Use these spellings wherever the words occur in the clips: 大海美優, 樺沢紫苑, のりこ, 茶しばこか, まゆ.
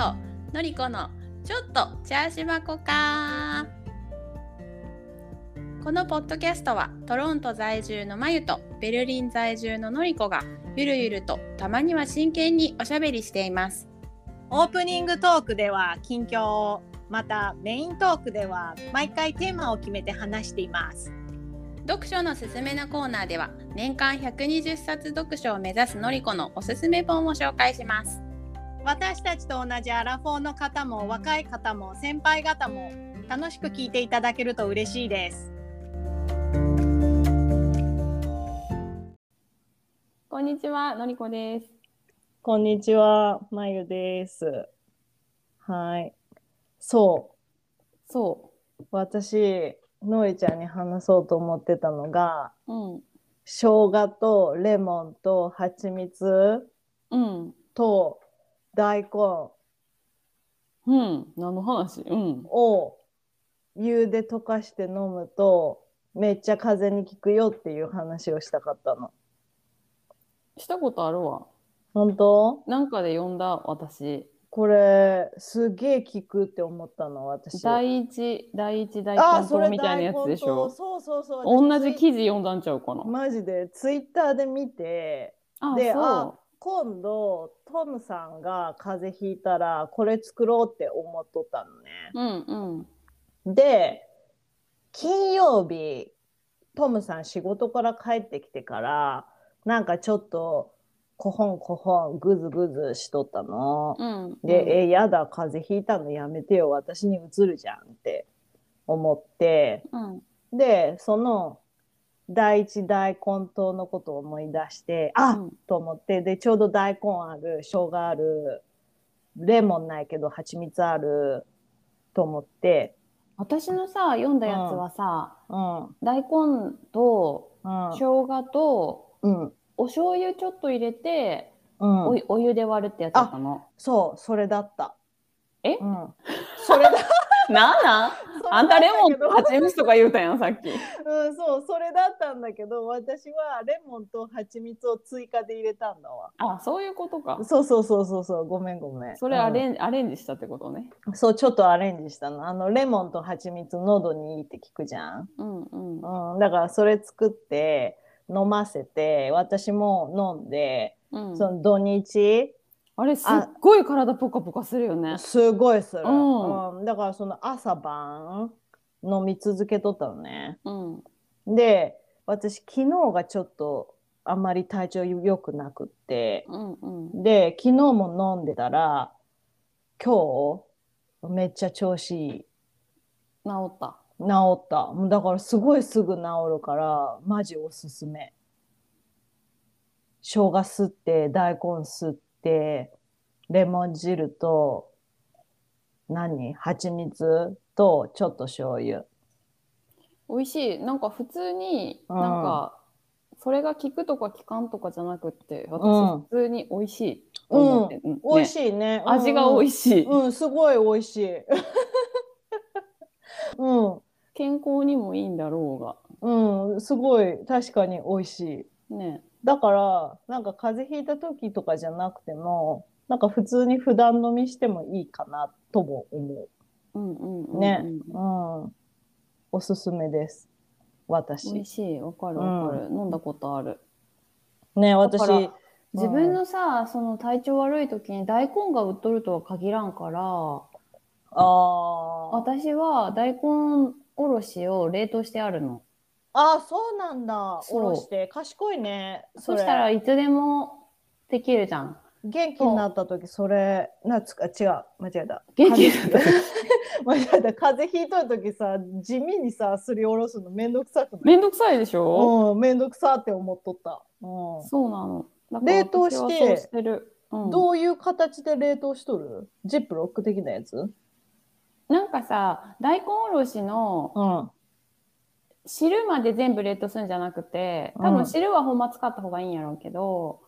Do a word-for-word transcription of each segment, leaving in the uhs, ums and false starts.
とのりこのちょっとチャーシュバコか。このポッドキャストはトロント在住のまゆとベルリン在住ののりこがゆるゆるとたまには真剣におしゃべりしています。オープニングトークでは近況を、またメイントークでは毎回テーマを決めて話しています。読書のすすめのコーナーでは年間ひゃくにじゅっさつ読書を目指すのりこのおすすめ本を紹介します。私たちと同じアラフォーの方も若い方も先輩方も楽しく聞いていただけると嬉しいです。こんにちは、のりこです。こんにちは、まゆです。はい、そうそう私のりちゃんに話そうと思ってたのが、うん、生姜とレモンと蜂蜜、うん、と大根、うん、何の話、うん、を湯で溶かして飲むとめっちゃ風邪に効くよっていう話をしたかったの。したことあるわ。本当？なんかで読んだ私。これすげえ効くって思ったの私。第一第一大根糖みたいなやつでしょ。そうそうそう。同じ記事読んだんちゃうかな。マジでツイッターで見て、あでそうあ今度トムさんが風邪ひいたらこれ作ろうって思っとったのね。うんうん。で金曜日トムさん仕事から帰ってきてからなんかちょっと。こほんこほんぐずぐずしとったの、うん、でえやだ風邪ひいたのやめてよ私にうつるじゃんって思って、うん、でその第一大根糖のことを思い出してあ、うん、と思ってでちょうど大根ある生姜あるレモンないけど蜂蜜あると思って私のさ読んだやつはさ、うんうん、大根と、うん、生姜と、うんお醤油ちょっと入れて、うん、お, お湯で割るってやつだったの。そう、それだった。え？うん、それだ。なんなん？あんたレモンと蜂蜜とか言うたやんさっき。うん、そう、それだったんだけど、私はレモンと蜂蜜を追加で入れたんだわ。あ、そういうことか。そうそうそうそうそう、ごめんごめん。それアレン、うん、アレンジしたってことね。そう、ちょっとアレンジしたの。あのレモンと蜂蜜喉にいいって聞くじゃん。うんうん。うん、だからそれ作って。飲ませて私も飲んで、うん、その土日あれすっごい体ポカポカするよね。すごいする、うんうん、だからその朝晩飲み続けとったのね、うん、で私昨日がちょっとあんまり体調良くなくって、うんうん、で昨日も飲んでたら今日めっちゃ調子いい。治った治った。だからすごいすぐ治るからマジおすすめ。生姜吸って大根吸ってレモン汁と何蜂蜜とちょっと醤油。美味しい。なんか普通に、うん、なんかそれが効くとか効かんとかじゃなくって私普通に美味しいと思って、うんうんね、美味しいね、うんうん、味が美味しい、うんうん、すごい美味しいうん健康にもいいんだろうが、うん、すごい確かに美味しい、ね、だからなんか風邪ひいた時とかじゃなくてもなんか普通に普段飲みしてもいいかなとも思う、うんうんうんうん、ね、うん、おすすめです私。美味しいわかるわかる、うん、飲んだことあるね私、うん、自分のさその体調悪い時に大根が売っとるとは限らんからあ私は大根おろしを冷凍してあるの。あそうなんだ。おろして賢いね。 そ, そしたらいつでもできるじゃん。元気になった時それなつか違う間違えた元気になった間違えた風邪ひいとる時さ地味にさすりおろすのめんどくさくない？めんどくさいでしょ。うんめんどくさって思っとった、うん、そうなの。だから冷凍して、してる、うん、どういう形で冷凍しとる？ジップロック的なやつ？なんかさ、大根おろしの汁まで全部冷凍するんじゃなくて、うん、多分汁はほんま使った方がいいんやろうけど、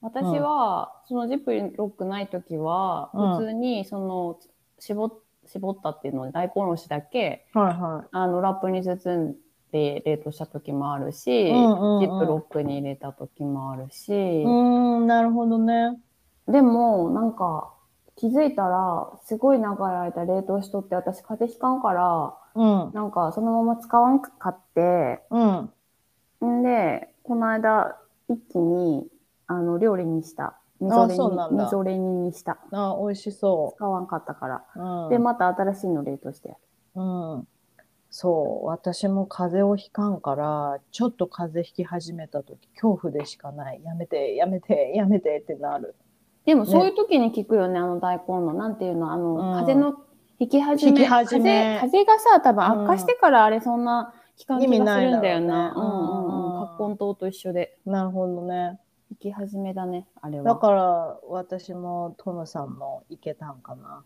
私はそのジップロックないときは、普通にその絞っ、絞ったっていうので大根おろしだけ、はいはい、あのラップに包んで冷凍したときもあるし、うんうんうん、ジップロックに入れたときもあるし。うーん、なるほどね。でも、なんか、気づいたら、すごい長い間冷凍しとって、私風邪ひかんから、うん、なんかそのまま使わんかって、うん、んで、この間、一気に、あの、料理にした。みぞれ煮、みぞれ煮にした。あ、美味しそう。使わんかったから。うん、で、また新しいの冷凍してやる。うん。そう、私も風邪をひかんから、ちょっと風邪ひき始めたとき、恐怖でしかない。やめて、やめて、やめてってなる。でもそういう時に聞くよね、ねあの大根の、なんていうの、あの、うん、風の引き始め。引き始め。風、風がさ、多分悪化してからあれそんな期間がするんだよね。意味ないだろうね。うんうんうん。葛根糖と一緒で。なるほどね。引き始めだね、あれは。だから、私もトムさんもいけたんかな。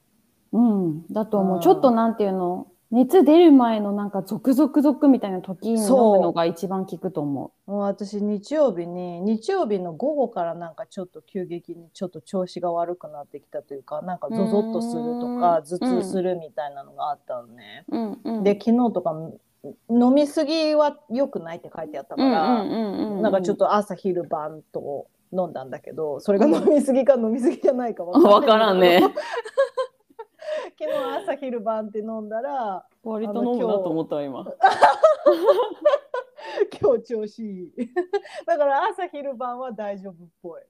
うん。だと思う。うん、ちょっとなんていうの、熱出る前のなんかゾクゾクゾクみたいな時に飲むのが一番効くと思う。もう私日曜日に、日曜日の午後からなんかちょっと急激にちょっと調子が悪くなってきたというか、なんかゾゾッとするとか、頭痛するみたいなのがあったのね。うんうん、で、昨日とか飲みすぎは良くないって書いてあったから、なんかちょっと朝昼晩と飲んだんだけど、それが飲みすぎか飲みすぎじゃないか分からん。分からんね。昨日朝昼晩って飲んだら割と飲むなと思った今今日調子いいだから朝昼晩は大丈夫っぽい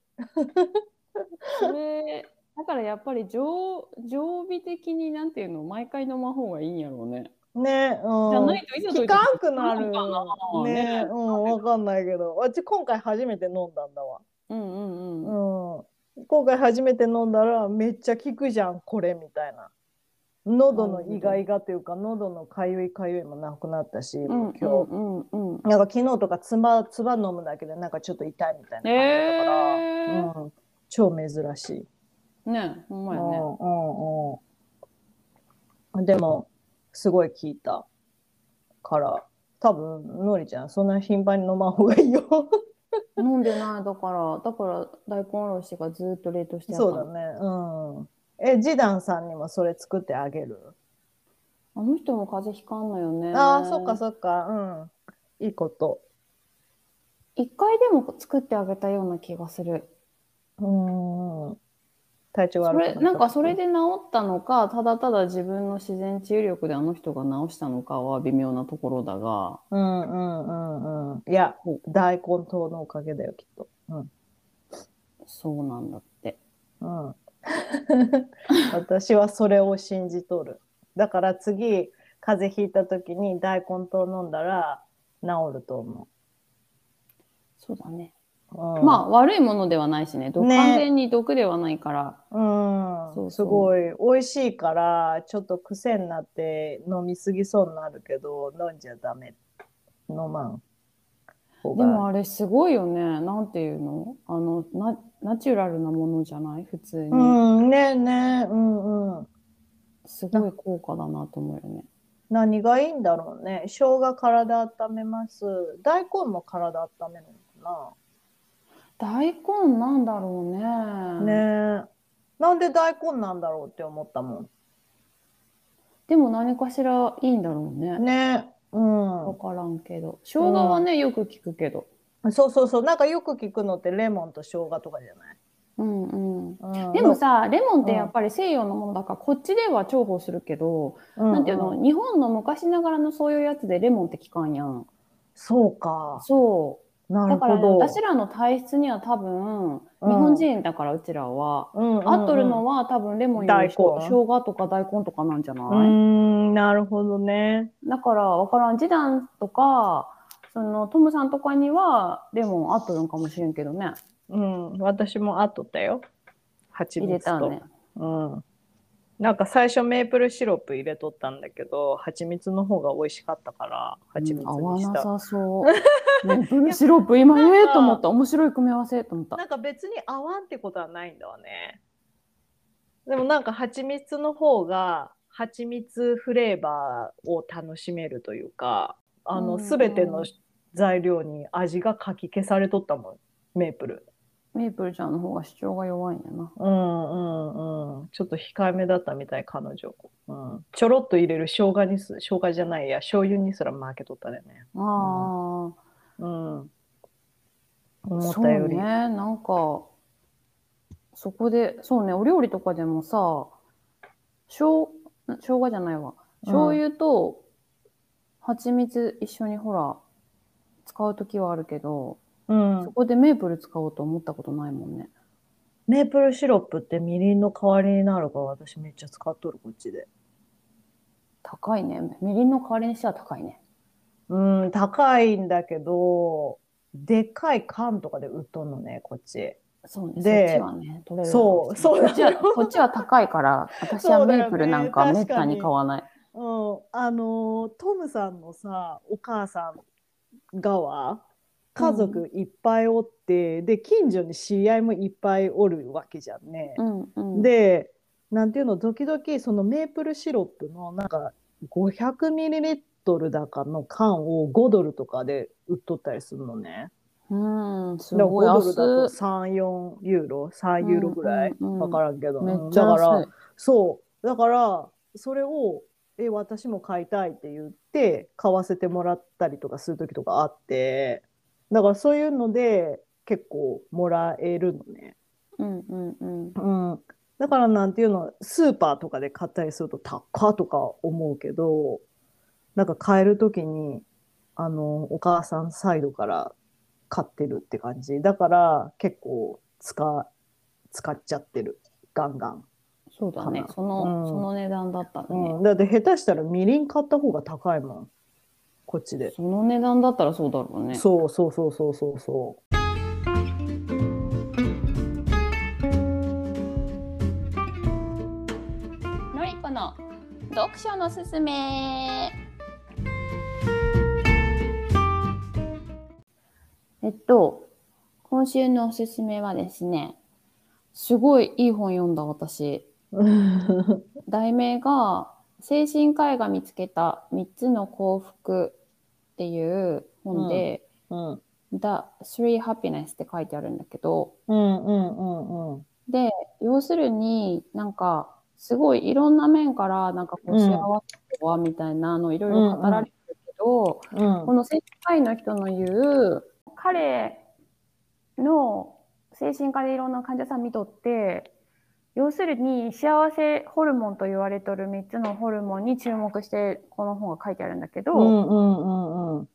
それだからやっぱり 常, 常備的になんていうの毎回飲まん方がいいんやろうねね、うん、じゃないといざといて効かんくなるかなねね、うん、分かんないけど私今回初めて飲んだんだわうんうんうん、うん今回初めて飲んだらめっちゃ効くじゃんこれみたいな喉のイガイガというか喉のかゆいかゆいもなくなったし、うん、もう今日、うんうん、なんか昨日とかつばつば飲むだけでなんかちょっと痛いみたいな感じだから、えーうん、超珍しいねほんまやね、うんうんうん、でもすごい効いたから多分のりちゃんそんな頻繁に飲まん方がいいよ飲んでないだからだから大根おろしがずっと冷凍してあるそうだねうんえジダンさんにもそれ作ってあげるあの人も風邪ひかんのよねああそっかそっかうんいいこと一回でも作ってあげたような気がするうーん体調悪くなったなんかそれで治ったのかただただ自分の自然治癒力であの人が治したのかは微妙なところだがうんうんうんうんいや大根糖のおかげだよきっと、うん、そうなんだってうん私はそれを信じとるだから次風邪ひいた時に大根糖飲んだら治ると思うそうだねうん、まあ悪いものではないしね、完全に毒ではないから、ねうん、そうそうすごい美味しいからちょっと癖になって飲みすぎそうになるけど飲んじゃダメ飲まんでもあれすごいよねなんていうのあの ナ, ナチュラルなものじゃない普通にうんねえねえうんうんすごい効果だなと思うよね何がいいんだろうね生姜体温めます大根も体温めるのかな大根なんだろうね。ねえ。なんで大根なんだろうって思ったもん。でも何かしらいいんだろうね。ねえ。うん。わからんけど。生姜はね、うん、よく聞くけど。そうそうそう。なんかよく聞くのってレモンと生姜とかじゃない？うんうん。うん、でもさ、レモンってやっぱり西洋のものだから、こっちでは重宝するけど、うん、なんていうの、うん、日本の昔ながらのそういうやつでレモンって聞かんやん。そうか。そう。なるほどだから、ね、私らの体質には多分、うん、日本人だからうちらは、うんうんうん、合っとるのは多分レモンより生姜とか大根とかなんじゃない？うーんなるほどねだからわからん次男とかそのトムさんとかにはレモン合っとるんかもしれんけどねうん私も合っとったよ蜂蜜と入れたねうんなんか最初メープルシロップ入れとったんだけど、蜂蜜の方が美味しかったから、蜂蜜にした。うん、合わなさそう。メープルシロップ今ええと思った。面白い組み合わせと思った。なんか別に合わんってことはないんだわね。でもなんか蜂蜜の方が、蜂蜜フレーバーを楽しめるというか、あの全ての材料に味がかき消されとったもん、メープル。メープルちゃんの方が主張が弱いんやな。うんうんうん。ちょっと控えめだったみたい彼女、うん。ちょろっと入れる生姜にす、生姜じゃないや醤油にすら負けとったね。ああ。うん。思ったより。そうね。なんかそこで、そうね、お料理とかでもさ、しょう、生姜じゃないわ。醤油と蜂蜜一緒にほら、使うときはあるけど、うん、そこでメープル使おうと思ったことないもんね。メープルシロップってみりんの代わりになるから、私めっちゃ使っとる、こっちで。高いね。みりんの代わりにしたら高いね。うん、高いんだけど、でかい缶とかで売っとんのね、こっち。そうね、で、そっちはね、取れる。そう、そうだよ。こっちは高いから、私はメープルなんかめったに買わない。う, うん、あの、トムさんのさ、お母さんがは、家族いっぱいおって、うん、で、近所に知り合いもいっぱいおるわけじゃんね。うんうん、で、なんていうの、時々、そのメープルシロップの、なんか、ごひゃくミリリットルだかの缶をごドルとかで売っとったりするのね。うん、すごい安い。ごドルだとさん、よんユーロ、さんユーロぐらい、うんうんうん、分からんけど、めっちゃ安い。だから、そう。だから、それを、え、私も買いたいって言って、買わせてもらったりとかするときとかあって、だからそういうので、結構もらえるのね。うんうんうん。うん。だからなんていうの、スーパーとかで買ったりすると高っとか思うけど、なんか買えるときに、あの、お母さんサイドから、買ってるって感じだから結構 使, 使っちゃってるガンガン。そうだね、その、うん、その値段だったね、うん、だって下手したらみりん買った方が高いもんこっちで。その値段だったらそうだろうね。そうそうそうそうそうそう。のりこの読書のすすめ。えっと、今週のおすすめはですね、すごいいい本読んだ私。題名が、精神科医が見つけたみっつの幸福っていう本で、うんうん、ザ・スリー・ハピネス って書いてあるんだけど、うんうんうんうん、で、要するになんか、すごいいろんな面からなんかこう幸せとはみたいなのいろいろ語られてるけど、うんうんうん、この精神科医の人の言う、彼の精神科でいろんな患者さん見とって、要するに幸せホルモンと言われとるみっつのホルモンに注目してこの本が書いてあるんだけど、うんうんうんうん、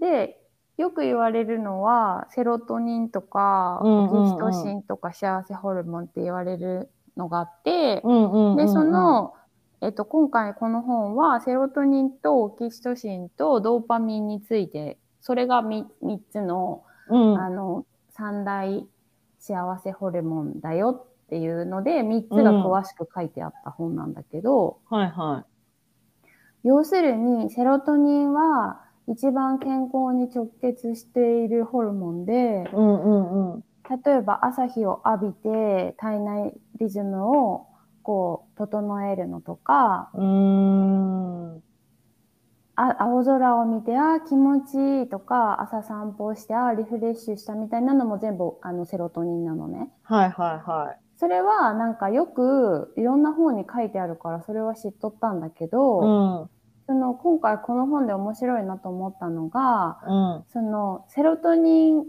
で、よく言われるのはセロトニンとかオキシトシンとか幸せホルモンって言われるのがあって、うんうんうんうん、で、その、えっと、今回この本はセロトニンとオキシトシンとドーパミンについて、それが 3, 3つ の,、うん、あの三大幸せホルモンだよっていうのでみっつが詳しく書いてあった本なんだけど、うんはいはい、要するにセロトニンは一番健康に直結しているホルモンで、うんうんうん、例えば朝日を浴びて体内リズムをこう整えるのとか、うーん、あ、青空を見て、あ、気持ちいいとか、朝散歩して、あ、リフレッシュしたみたいなのも全部、あの、セロトニンなのね。はいはいはい。それは、なんかよく、いろんな本に書いてあるから、それは知っとったんだけど、うん、その、今回この本で面白いなと思ったのが、うん、その、セロトニン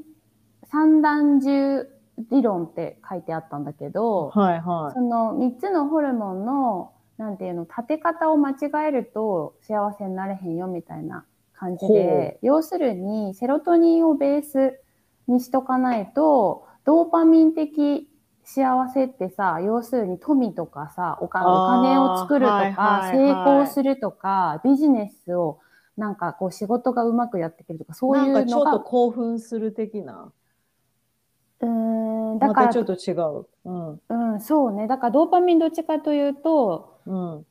三段重理論って書いてあったんだけど、はいはい。その、三つのホルモンの、なんていうの、立て方を間違えると幸せになれへんよみたいな感じで、要するにセロトニンをベースにしとかないと、ドーパミン的幸せってさ、要するに富とかさ、お金、お金を作るとか、はいはいはい、成功するとか、ビジネスをなんかこう仕事がうまくやってくるとか、そういうのが。なんかちょっと興奮する的な。うーん、だから。またちょっと違う。うん。うん、そうね。だからドーパミンどっちかというと、うん、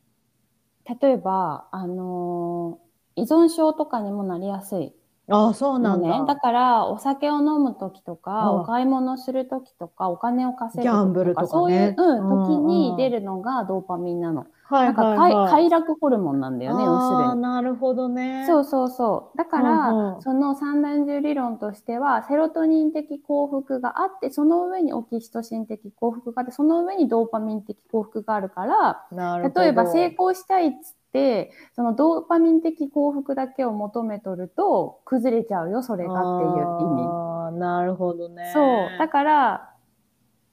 例えば、あのー、依存症とかにもなりやすい。ああ、そうなんだ。ね、だから、お酒を飲むときとか、うん、お買い物するときとか、お金を稼ぐときとか、ギャンブルとか、ね、そういう、うん、時に出るのがドーパミンなの。はいはいはい、なんか快楽ホルモンなんだよね、要するに。ああ、なるほどね。そうそうそう。だから、うんうん、その三段重理論としては、セロトニン的幸福があって、その上にオキシトシン的幸福があって、その上にドーパミン的幸福があるから、なるほど。例えば成功したいっつって、そのドーパミン的幸福だけを求めとると、崩れちゃうよ、それがっていう意味。ああ、なるほどね。そう。だから、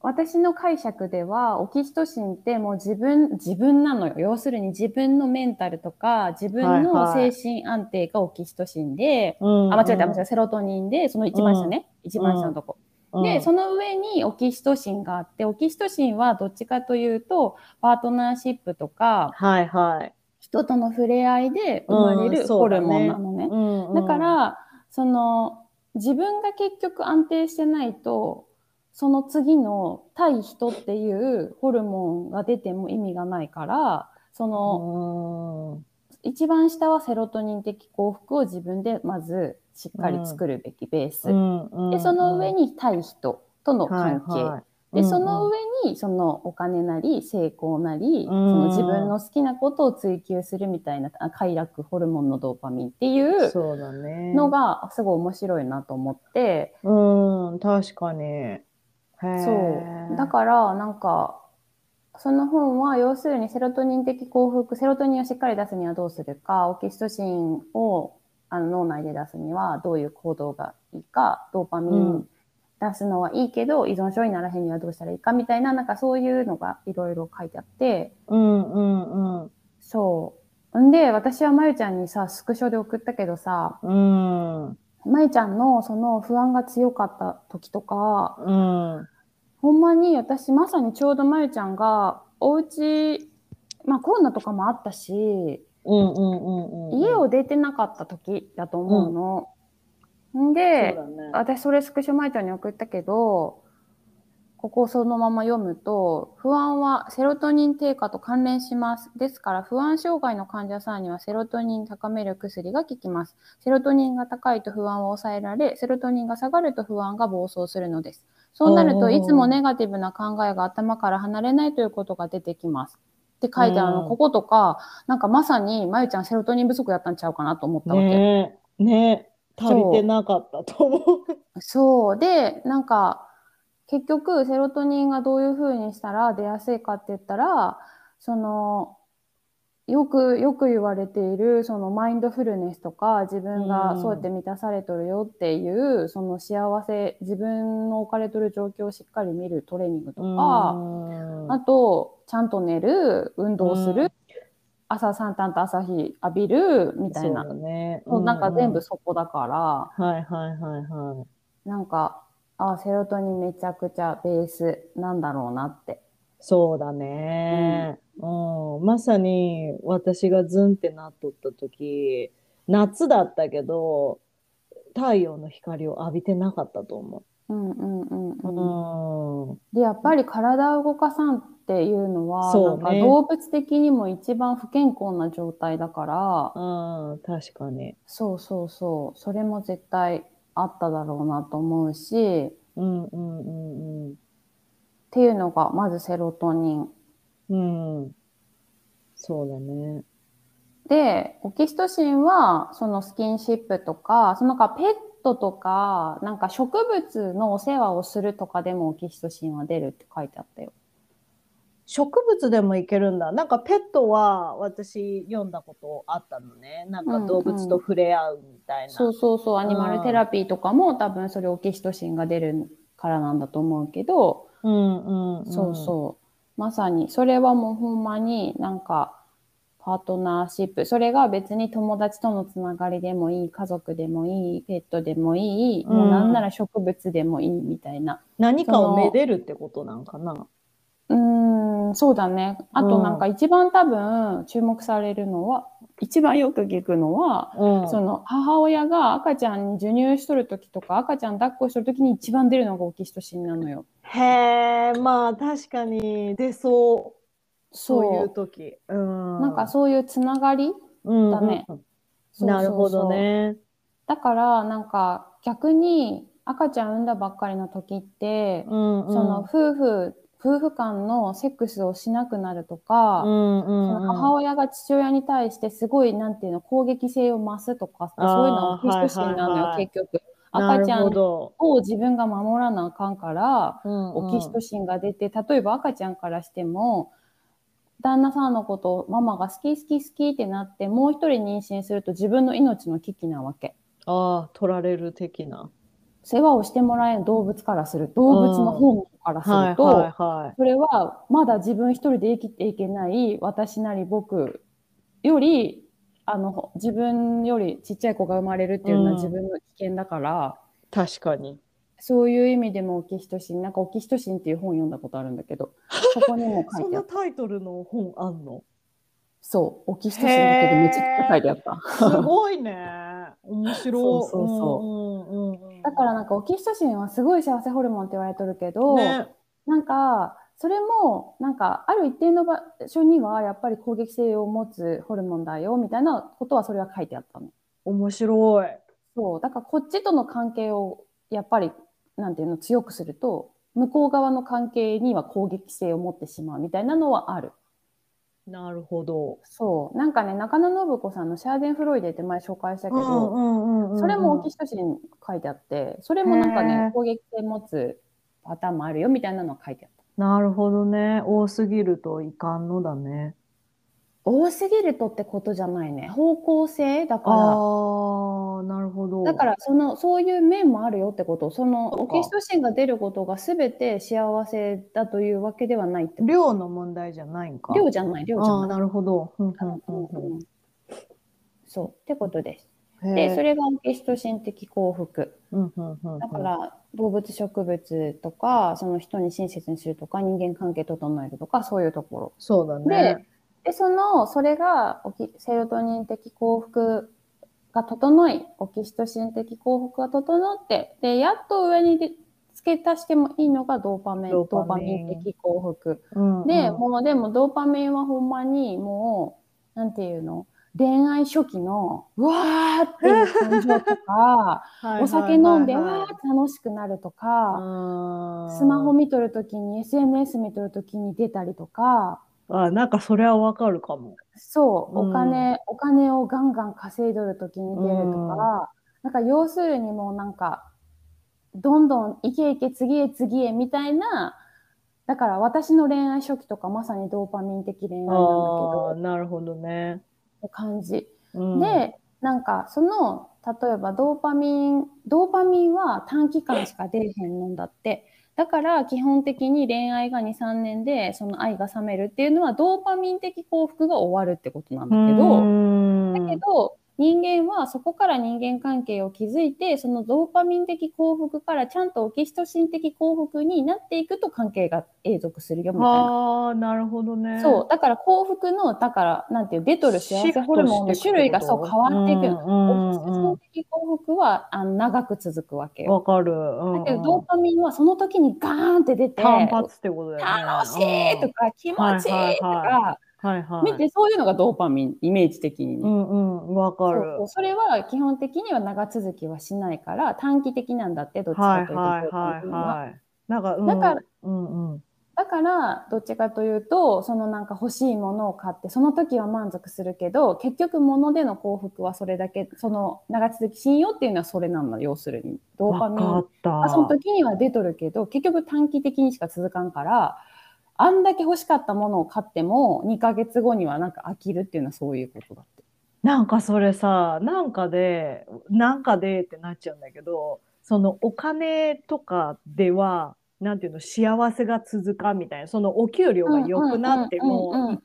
私の解釈ではオキシトシンってもう自分自分なのよ。要するに自分のメンタルとか自分の精神安定がオキシトシンで、はいはい、あ間違えた間違えたセロトニンでその一番下ね、うん、一番下のとこ、うん、でその上にオキシトシンがあって、オキシトシンはどっちかというとパートナーシップとか、はいはい、人との触れ合いで生まれるホルモンなのね、うん、そうだね、うんうん、だからその自分が結局安定してないとその次の対人っていうホルモンが出ても意味がないから、その一番下はセロトニン的幸福を自分でまずしっかり作るべきベース、うん、でその上に対人との関係、はいはい、でその上にそのお金なり成功なり、うん、その自分の好きなことを追求するみたいな快楽ホルモンのドーパミンっていうのがすごい面白いなと思って、うん、確かにそう。だから、なんか、その本は、要するにセロトニン的幸福、セロトニンをしっかり出すにはどうするか、オキシトシンをあの脳内で出すにはどういう行動がいいか、ドーパミン出すのはいいけど、うん、依存症にならへんにはどうしたらいいかみたいな、なんかそういうのがいろいろ書いてあって。うんうんうん。そう。んで、私はまゆちゃんにさ、スクショで送ったけどさ、うん。まゆちゃんのその不安が強かった時とか、うん。ほんまに私まさにちょうどまゆちゃんがおうち、まあコロナとかもあったし、うんうんうんうん、家を出てなかった時だと思うの。うん、で、そうだね、私それスクショまゆちゃんに送ったけど、ここをそのまま読むと、不安はセロトニン低下と関連します。ですから不安障害の患者さんにはセロトニン高める薬が効きます。セロトニンが高いと不安を抑えられ、セロトニンが下がると不安が暴走するのです。そうなるといつもネガティブな考えが頭から離れないということが出てきますって書いてあるの、うん、こことか、なんかまさにまゆちゃんセロトニン不足やったんちゃうかなと思ったわけ。ねえ、ねえ、足りてなかったと思う。そう。で、なんか結局セロトニンがどういう風にしたら出やすいかって言ったら、その、よくよく言われているそのマインドフルネスとか、自分がそうやって満たされとるよっていう、うん、その幸せ、自分の置かれとる状況をしっかり見るトレーニングとか、うん、あとちゃんと寝る、運動する、うん、朝サンタンと朝日浴びるみたいな、そうだね、うん、なんか全部そこだから、はいはいはいはい、なんかあセロトニンめちゃくちゃベースなんだろうなって。そうだね、うんうん、まさに私がズンってなっとった時、夏だったけど太陽の光を浴びてなかったと思う。うんうんうん、うん、でやっぱり体を動かさんっていうのはそう、ね、なんか動物的にも一番不健康な状態だから、うん、確かにそうそうそう、それも絶対あっただろうなと思うし、うんうんうんうんっていうのがまずセロトニン。うん。そうだね。で、オキシトシンはそのスキンシップとか、そのかペットとか、なんか植物のお世話をするとかでもオキシトシンは出るって書いてあったよ。植物でもいけるんだ。なんかペットは私読んだことあったのね。なんか動物と触れ合うみたいな。うんうん、そうそうそう。アニマルテラピーとかも多分それオキシトシンが出るからなんだと思うけど、うんうんうん、そうそう。まさに、それはもうほんまになんか、パートナーシップ。それが別に友達とのつながりでもいい、家族でもいい、ペットでもいい、うん、もうなんなら植物でもいいみたいな。何かをめでるってことなんかな？うーん、そうだね。あとなんか一番多分注目されるのは、一番よく聞くのは、うん、その母親が赤ちゃん授乳しとるときとか赤ちゃん抱っこしとるときに一番出るのがオキシトシンなのよ。へー、まあ確かに出そう、そういうとき、うん、なんかそういうつながりだね、うんうん、そうそうそう、なるほどね。だからなんか逆に赤ちゃん産んだばっかりのときって、うんうん、その夫婦夫婦間のセックスをしなくなるとか、うんうんうん、母親が父親に対してすごいなんていうの攻撃性を増すとか、そういうのはオキシトシンなのよ、はいはいはい、結局赤ちゃんを自分が守らなあかんから、うんうん、オキシトシンが出て、例えば赤ちゃんからしても旦那さんのことをママが好き好き好きってなってもう一人妊娠すると自分の命の危機なわけ。ああ、取られる的な。世話をしてもらえる動物からすると、動物の本能からすると、うんはいはいはい、それはまだ自分一人で生きていけない私なり僕より、あの、自分よりちっちゃい子が生まれるっていうのは自分の危険だから、うん、確かに。そういう意味でもオキシトシン、なんかオキシトシンっていう本読んだことあるんだけど、そこにも書いてあった。そんなタイトルの本あんの？そう、オキシトシンだけどめちゃくちゃ書いてあった。すごいね。面白い。そうそうそう。うんうんうん、だからなんかオキシトシンはすごい幸せホルモンって言われとるけど、ね、なんかそれもなんかある一定の場所にはやっぱり攻撃性を持つホルモンだよみたいなことはそれは書いてあったの。面白い。そう、だからこっちとの関係をやっぱりなんていうの強くすると向こう側の関係には攻撃性を持ってしまうみたいなのはある。なるほど。そう。なんかね、中野信子さんのシャーデンフロイデって前紹介したけど、うんうんうんうん、それもオキシトシン書いてあって、それもなんかね、攻撃性持つパターンもあるよみたいなの書いてあった。なるほどね。多すぎるといかんのだね。多すぎるとってことじゃないね。方向性だから。ああ、なるほど。だから、その、そういう面もあるよってこと。その、オキシトシンが出ることが全て幸せだというわけではないってこと。量の問題じゃないんか。量じゃない、量じゃない。ああ、なるほど。うんうんうんうん、そう、ってことです。で、それがオキシトシン的幸福。うんうんうんうん、だから、動物、植物とか、その人に親切にするとか、人間関係整えるとか、そういうところ。そうだね。でで、その、それが、セロトニン的幸福が整い、オキシトシン的幸福が整って、で、やっと上にで付け足してもいいのがドーパミン、ドーパミン的幸福。うんうん、で、もうでもドーパミンはほんまにもう、なんていうの、恋愛初期の、うわーっていう感情とか、お酒飲んで、うわーって楽しくなるとか、スマホ見とるときに、エスエヌエス 見とるときに出たりとか、あ、なんかそれはわかるかも。そう、お金、うん、お金をガンガン稼いどるときに出るとか、うん、なんか要するにもうなんか、どんどんいけいけ次へ次へみたいな、だから私の恋愛初期とかまさにドーパミン的恋愛なんだけど。あ、なるほどね。って感じ。うん、で、なんかその、例えばドーパミン、ドーパミンは短期間しか出えへんのんだって。だから基本的に恋愛がにさんねんでその愛が冷めるっていうのはドーパミン的幸福が終わるってことなんだけど、だけど人間はそこから人間関係を築いて、そのドーパミン的幸福からちゃんとオキシトシン的幸福になっていくと関係が永続するよみたいな。あ、なるほどね。そう、だから幸福の、だからなんていう、出とる幸せホルモンの種類がそう変わっていくの。オキシトシン的幸福はあの長く続くわけよ。わかる、うんうん。だけどドーパミンはその時にガーンって出て、単発ってことだよね。楽しいとか、うん、気持ちいいとか。はいはいはいはいはい、見て、そういうのがドーパミン、イメージ的にね。うんうん、わかる。そうそう。それは基本的には長続きはしないから、短期的なんだって、どっちかというと。はいはいはいはい。なんか、うん、だから、うんうん、だからどっちかというと、そのなんか欲しいものを買って、その時は満足するけど、結局物での幸福はそれだけ、その長続き信用っていうのはそれなの、要するに。ドーパミン。わかった。まあ、その時には出とるけど、結局短期的にしか続かんから、あんだけ欲しかったものを買ってもにかげつごにはなんか飽きるっていうのはそういうことだって。なんかそれさ、なんかでなんかでってなっちゃうんだけど、そのお金とかではなんていうの、幸せが続かんみたいな、そのお給料が良くなっても、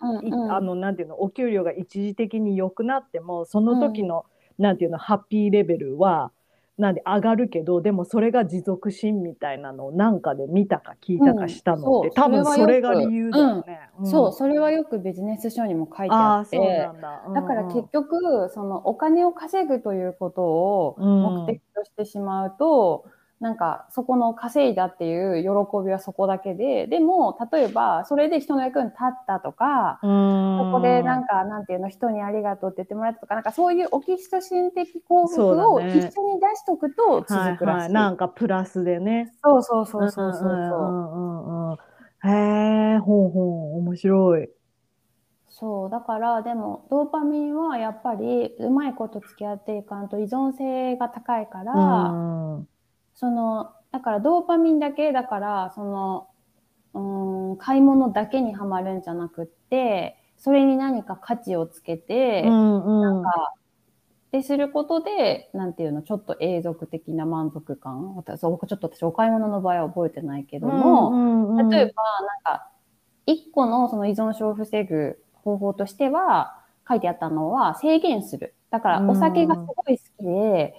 あのなんていうの、お給料が一時的に良くなってもその時の、うん、なんていうの、ハッピーレベルはなんで上がるけど、でもそれが持続心みたいなのをなんかで見たか聞いたかしたので、うん、多分それが理由だよね、うんうん、そう、それはよくビジネス書にも書いてあって、なんだ、うんうん、だから結局そのお金を稼ぐということを目的としてしまうと、うん、なんかそこの稼いだっていう喜びはそこだけで、でも例えばそれで人の役に立ったとか、うん、そこでなんかなんていうの、人にありがとうって言ってもらったとか、なんかそういうオキシトシン的幸福を一緒に出しとくと続くらしい、はいはい、なんかプラスでね。そうそうそうそうそう。うんうんうん、へえ、ほうほう、面白い。そう、だからでもドーパミンはやっぱりうまいこと付き合っていかんと依存性が高いから、うん、そのだからドーパミンだけだからその、うん、買い物だけにはまるんじゃなくって、それに何か価値をつけて、うんうん、なんかですることで、なんていうの、ちょっと永続的な満足感、私ちょっと私お買い物の場合は覚えてないけども、うんうんうん、例えばなんか一個のその依存症を防ぐ方法としては書いてあったのは制限する。だからお酒がすごい好きで、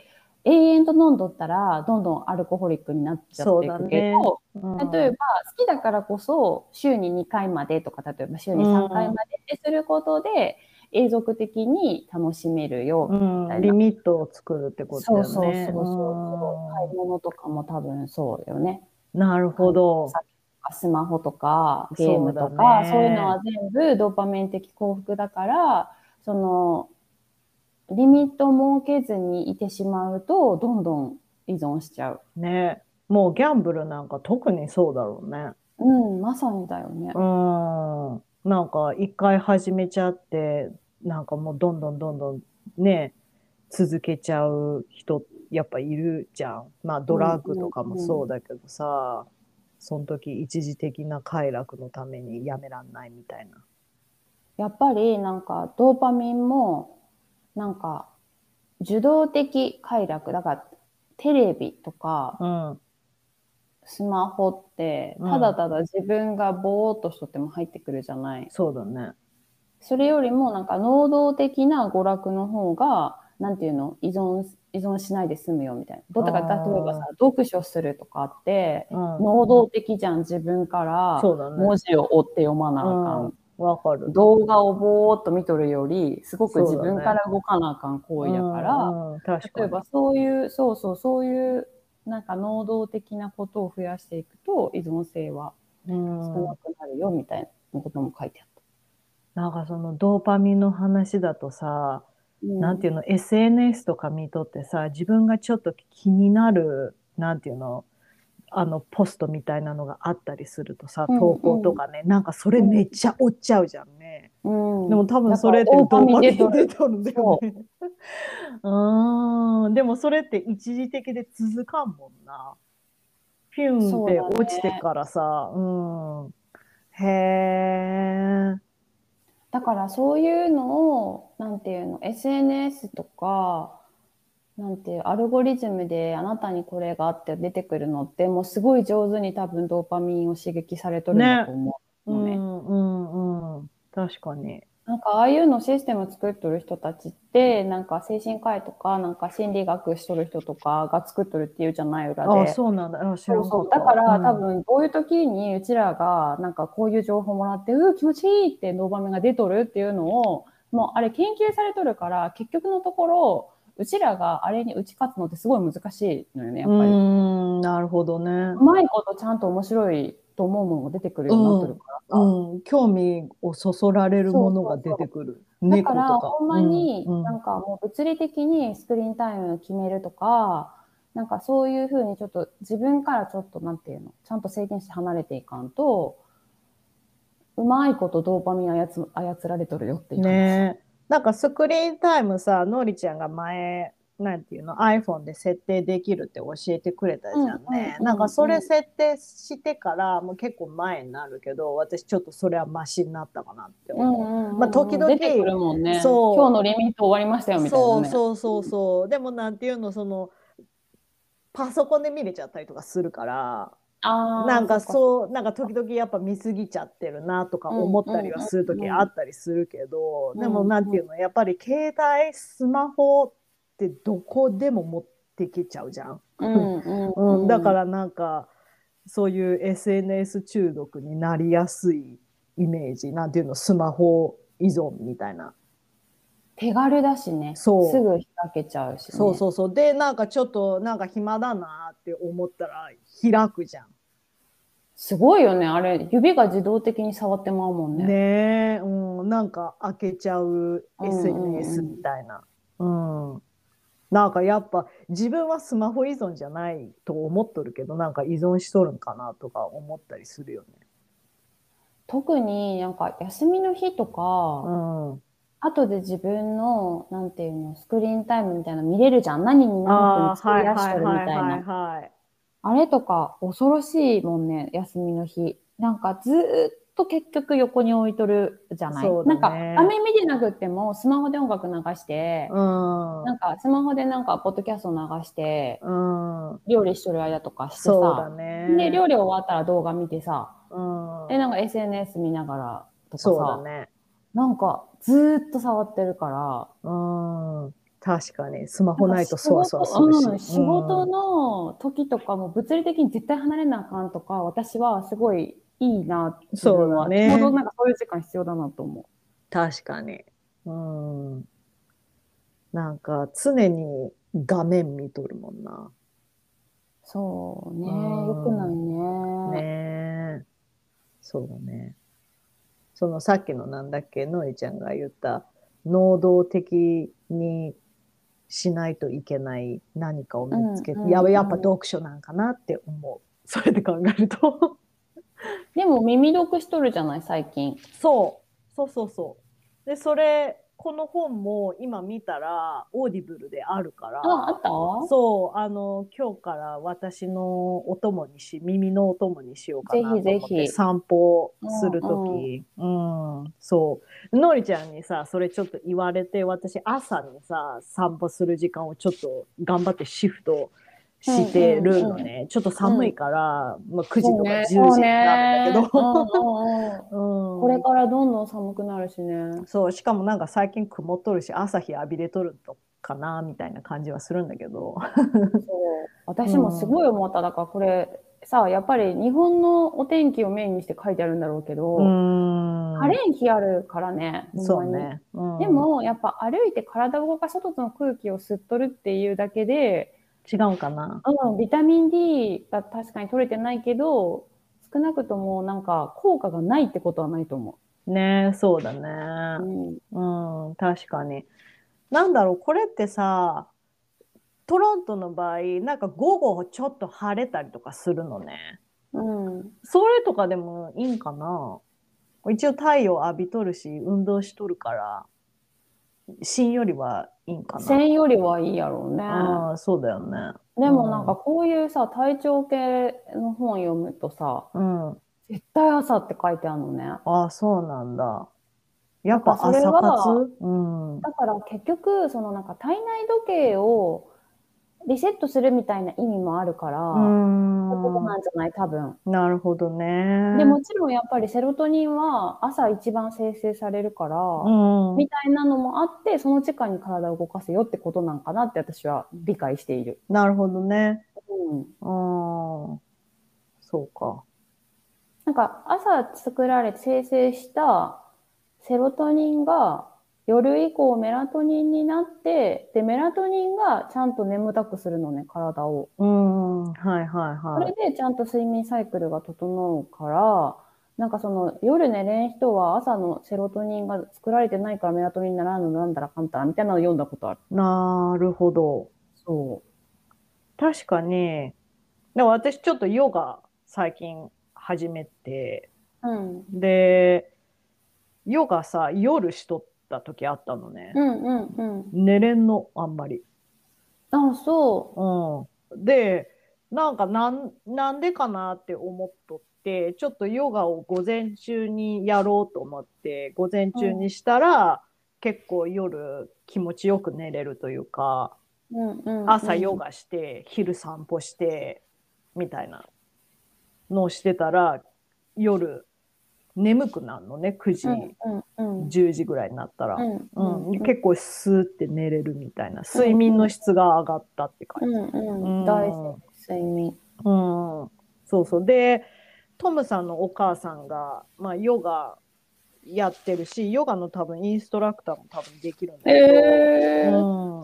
うん、永遠と飲んどったらどんどんアルコホリックになっちゃっていくけど、そうだね、うん、例えば好きだからこそ週ににかいまでとか、例えば週にさんかいまでってすることで、うん、永続的に楽しめるよみたいな、リミットを作るってことだよね。そうそうそうそう。買い物とかも多分そうだよね。なるほど。スマホとかゲームとか、そういうのは全部ドーパミン的幸福だから、そのリミットを設けずにいてしまうとどんどん依存しちゃう。ね、もうギャンブルなんか特にそうだろうね。うん、まさにだよね。うん。なんか一回始めちゃって、なんかもうどんどんどんどんね、続けちゃう人、やっぱいるじゃん。まあドラッグとかもそうだけどさ、うん、その時一時的な快楽のためにやめらんないみたいな。やっぱりなんかドーパミンも、なんか受動的快楽、だからテレビとか、うん、スマホってただただ自分がぼーっとしとっても入ってくるじゃない、うん、そうだね。それよりもなんか能動的な娯楽の方が、なんていうの、依存依存しないで済むよみたいな。どうだか、例えばさ、読書するとかって、うん、能動的じゃん。自分から文字を追って読まなあかん、うん、わかる。動画をぼーっと見とるよりすごく自分から動かなあかん行為だから、うんうん、確かに。例えばそういうそうそうそういうなんか能動的なことを増やしていくと依存性は少なくなるよみたいなことも書いてあった。なんかそのドーパミンの話だとさ、うん、なんていうの、 エスエヌエス とか見とってさ、自分がちょっと気になる、なんていうの、あのポストみたいなのがあったりするとさ、投稿とかね、うんうん、なんかそれめっちゃ追っちゃうじゃんね、うん、でも多分それってドーパミン出とるんだよね。うん、でもそれって一時的で続かんもんな。ピュンって落ちてからさ、う、ね、うん、へー。だからそういうのを、なんていうの、 エスエヌエス とか、なんていうアルゴリズムであなたにこれがあって出てくるのって、もうすごい上手に多分ドーパミンを刺激されとるんだと思うのね。うんうんうん、確かに。なんかああいうのシステム作っとる人たちって、なんか精神科医とか、なんか心理学しとる人とかが作っとるっていうじゃない、裏で。あ、そうなんだ。あ、知らなかった。そうそう。だから、うん、多分こういう時にうちらがなんかこういう情報もらってうー気持ちいいってドーパミンが出とるっていうのを、もうあれ研究されとるから、結局のところうちらがあれに打ち勝つのってすごい難しいのよね、やっぱり。うーん、なるほどね。うまいことちゃんと面白いと思うものが出てくるようになってるから、うんうん、興味をそそられるものが出てくる。そうそうそう。だからほんまに、うん、なんかもう物理的にスクリーンタイムを決めるとか、なんかそういう風にちょっと自分からちょっと、なんていうの、ちゃんと制限して離れていかんと、うまいことドーパミン 操, 操られとるよっていう感じ、ね。なんかスクリーンタイムさ、のりちゃんが前、なんていうの、 iPhone で設定できるって教えてくれたじゃんね、うんうんうんうん、なんかそれ設定してからもう結構前になるけど、私ちょっとそれはマシになったかなって思う、うんうんうん。まあ、時々出てくるもんね。そう、今日のリミット終わりましたよみたいなね。そうそうそうそう、うん、でもなんていうの、そのパソコンで見れちゃったりとかするから、あ、なんかそう、なんか時々やっぱ見過ぎちゃってるなとか思ったりはする時あったりするけど、うんうんうんうん、でもなんていうの、やっぱり携帯スマホってどこでも持ってきちゃうじゃん、うんうんうんうん、だからなんかそういう エスエヌエス 中毒になりやすいイメージ、なんていうの、スマホ依存みたいな。手軽だしね、そうすぐ開けちゃうしね。そうそうそう。でなんかちょっとなんか暇だなって思ったら開くじゃん。すごいよね、あれ指が自動的に触ってまうもんね。ねえ、うん、なんか開けちゃう エスエヌエス みたいな、うん、うん。なんかやっぱ自分はスマホ依存じゃないと思っとるけど、なんか依存しとるんかなとか思ったりするよね。特になんか休みの日とか、うん、後で自分の、なんていうの、スクリーンタイムみたいなの見れるじゃん。何に何分費やしてるみたいな。あれとか恐ろしいもんね、休みの日。なんかずーっと結局横に置いとるじゃない、ね、なんかあんまり見てなくってもスマホで音楽流して、うん、なんかスマホでなんかポッドキャスト流して、うん、料理しとる間とかしてさ、そうだね、で料理終わったら動画見てさ、うん、でなんか エスエヌエス 見ながらとかさ、そうだね、なんかずっと触ってるから、うん、確かにスマホないとそわそわするし、うん、仕事の時とかも物理的に絶対離れなあかんとか、私はすごいいいなっていうのは、そうだね、なんかそういう時間必要だなと思う。確かに、うん、なんか常に画面見とるもんな。そうね、うん、よくないね。ね、そうだね。そのさっきのなんだっけ、のえちゃんが言った能動的にしないといけない何かを見つけて、うんうんうんうん、やっぱ読書なんかなって思う。それで考えると。でも耳読しとるじゃない最近。そうそうそうそう。でそれこの本も今見たらオーディブルであるから。ああった？そう、あの今日から私のお供にし耳のお供にしようかなと思って。ぜひぜひ。散歩するとき、うん、うん、そう。のりちゃんにさそれちょっと言われて、私朝にさ散歩する時間をちょっと頑張ってシフトしてるのね、うんうんうん、ちょっと寒いから、うん、まあ、くじとかじゅうじになるんだけど、これからどんどん寒くなるしね。そう、しかもなんか最近曇っとるし朝日浴びれとるのかなみたいな感じはするんだけどそう私もすごい思った。だからこれさやっぱり日本のお天気をメインにして書いてあるんだろうけど、うーん、晴れん日あるからね。そうね、うん、でもやっぱ歩いて体を動かし外の空気を吸っとるっていうだけで違うかな、うん、ビタミン D が確かに取れてないけど少なくともなんか効果がないってことはないと思うね。そうだね、うん、うん、確かに。なんだろう、これってさトロントの場合なんか午後ちょっと晴れたりとかするのね、うん、それとかでもいいんかな。一応太陽浴びとるし運動しとるから芯よりはいいんかな。線よりはいいやろうね。ああ、そうだよね。でもなんかこういうさ、うん、体調系の本読むとさ、うん、絶対朝って書いてあるのね。ああ、そうなんだ。やっぱ朝活、うん、だから結局そのなんか体内時計をリセットするみたいな意味もあるから、うーん、そういうことなんじゃない多分。なるほどね。でもちろんやっぱりセロトニンは朝一番生成されるから、うん、みたいなのもあってその時間に体を動かせよってことなんかなって私は理解している。なるほどね、うん、あ、そうか。なんか朝作られ生成したセロトニンが夜以降メラトニンになって、でメラトニンがちゃんと眠たくするのね、体を。うーん、はいはいはい。それでちゃんと睡眠サイクルが整うから、なんかその夜寝れん人は朝のセロトニンが作られてないからメラトニンにならんのなんだらかんたらみたいなのを読んだことある。なるほど。そう。確かに。でも私ちょっとヨガ最近始めて、うん、でヨガさ夜しとってた時あったのね、うんうんうん、寝れんのあんまり。あ、そう、うん、でなんかな ん, なんでかなって思っとってちょっとヨガを午前中にやろうと思って午前中にしたら、うん、結構夜気持ちよく寝れるというか、うんうんうん、朝ヨガして昼散歩してみたいなのをしてたら夜眠くなるのね、くじ、うんうん、じゅうじぐらいになったら、うんうんうん、結構スーって寝れるみたいな、睡眠の質が上がったって感じ、うんうんうん、大好き睡眠、うん、そうそう。でトムさんのお母さんが、まあ、ヨガやってるしヨガの多分インストラクターも多分できるんだけど、えー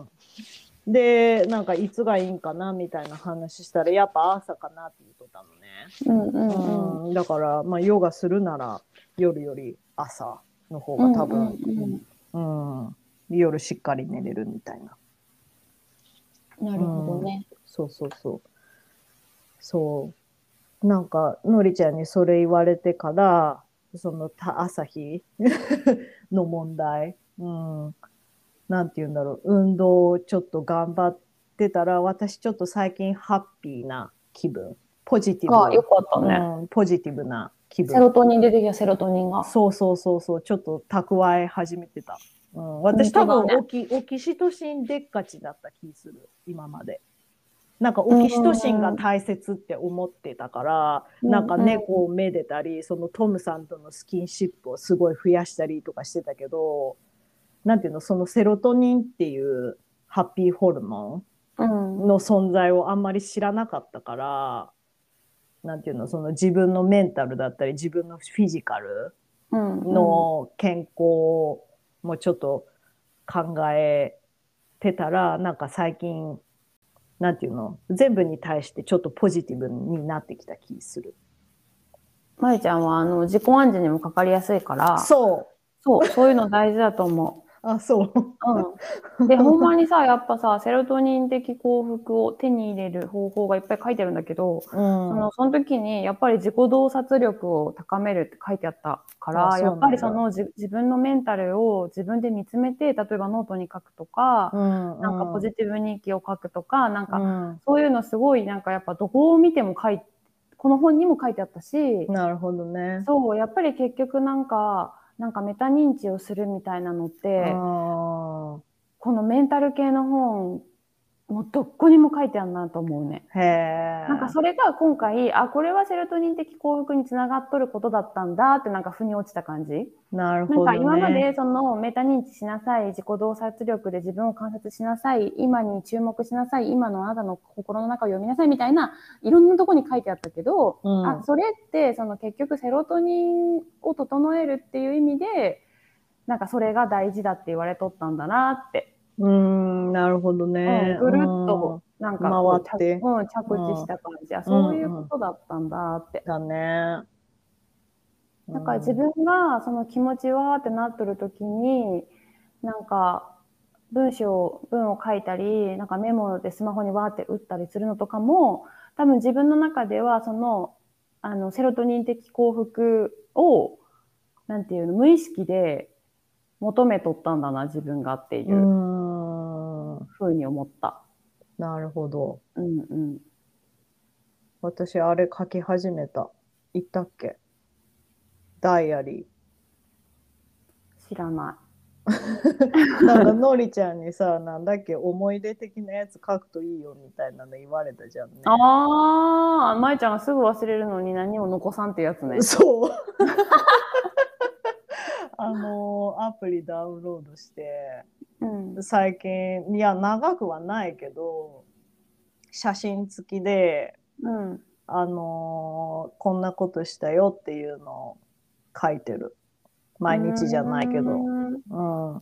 うん、でなんかいつがいいんかなみたいな話したらやっぱ朝かなって言っとったのね。うんうんうん、だから、まあ、ヨガするなら夜より朝の方が多分、うんうんうんうん、夜しっかり寝れるみたいな。なるほどね、うん、そうそうそうそう。なんかのりちゃんにそれ言われてからその朝日の問題、うん、なんて言うんだろう、運動をちょっと頑張ってたら私ちょっと最近ハッピーな気分ポジティブな、ああ、よかったね。うん、ポジティブな気分。セロトニン出てきた、セロトニンが。そうそうそうそう、ちょっと蓄え始めてた。うん、私、ね、多分オキ、オキシトシンでっかちだった気する、今まで。なんかオキシトシンが大切って思ってたから、うんうん、なんか猫をめでたり、そのトムさんとのスキンシップをすごい増やしたりとかしてたけど、なんていうの、そのセロトニンっていうハッピーホルモンの存在をあんまり知らなかったから、うん、なんていうの、その自分のメンタルだったり、自分のフィジカルの健康もちょっと考えてたら、なんか最近、なんていうの、全部に対してちょっとポジティブになってきた気する。まゆちゃんはあの自己暗示にもかかりやすいから、そう。そう、そういうの大事だと思う。あ、そう。うん。で、ほんまにさ、やっぱさ、セロトニン的幸福を手に入れる方法がいっぱい書いてるんだけど、うん、その、その時にやっぱり自己洞察力を高めるって書いてあったから、やっぱりその自分のメンタルを自分で見つめて、例えばノートに書くとか、うん、なんかポジティブ日記を書くとか、なんか、うん、そういうのすごいなんかやっぱどこを見ても書い、この本にも書いてあったし、なるほどね。そう、やっぱり結局なんか、なんかメタ認知をするみたいなのって、あ、このメンタル系の本、もうどこにも書いてあるなと思うね。へー。なんかそれが今回、あ、これはセロトニン的幸福につながっとることだったんだって、なんか腑に落ちた感じ。なるほど、ね。なんか今までそのメタ認知しなさい、自己洞察力で自分を観察しなさい、今に注目しなさい、今のあなたの心の中を読みなさいみたいな、いろんなとこに書いてあったけど、うん、あ、それってその結局セロトニンを整えるっていう意味で、なんかそれが大事だって言われとったんだなって。うーん、なるほどね。ぐるっとなんか回って、うん、着地した感じ。あ、そういうことだったんだって。だね。だから自分がその気持ちわーってなっとるときに、なんか文章、文を書いたり、なんかメモでスマホにわーって打ったりするのとかも、多分自分の中ではその、あの、セロトニン的幸福を、なんていうの、無意識で求めとったんだな、自分がっていう、ふうに思った。なるほど。うんうん。私、あれ書き始めた。言ったっけ？ダイアリー。知らない。なんかのりちゃんにさ、なんだっけ、思い出的なやつ書くといいよみたいなの言われたじゃんね。ああ、まいちゃんがすぐ忘れるのに何を残さんってやつね。そう。あのアプリダウンロードして、うん、最近、いや長くはないけど、写真付きで、うん、あのこんなことしたよっていうのを書いてる。毎日じゃないけど、うん、うん、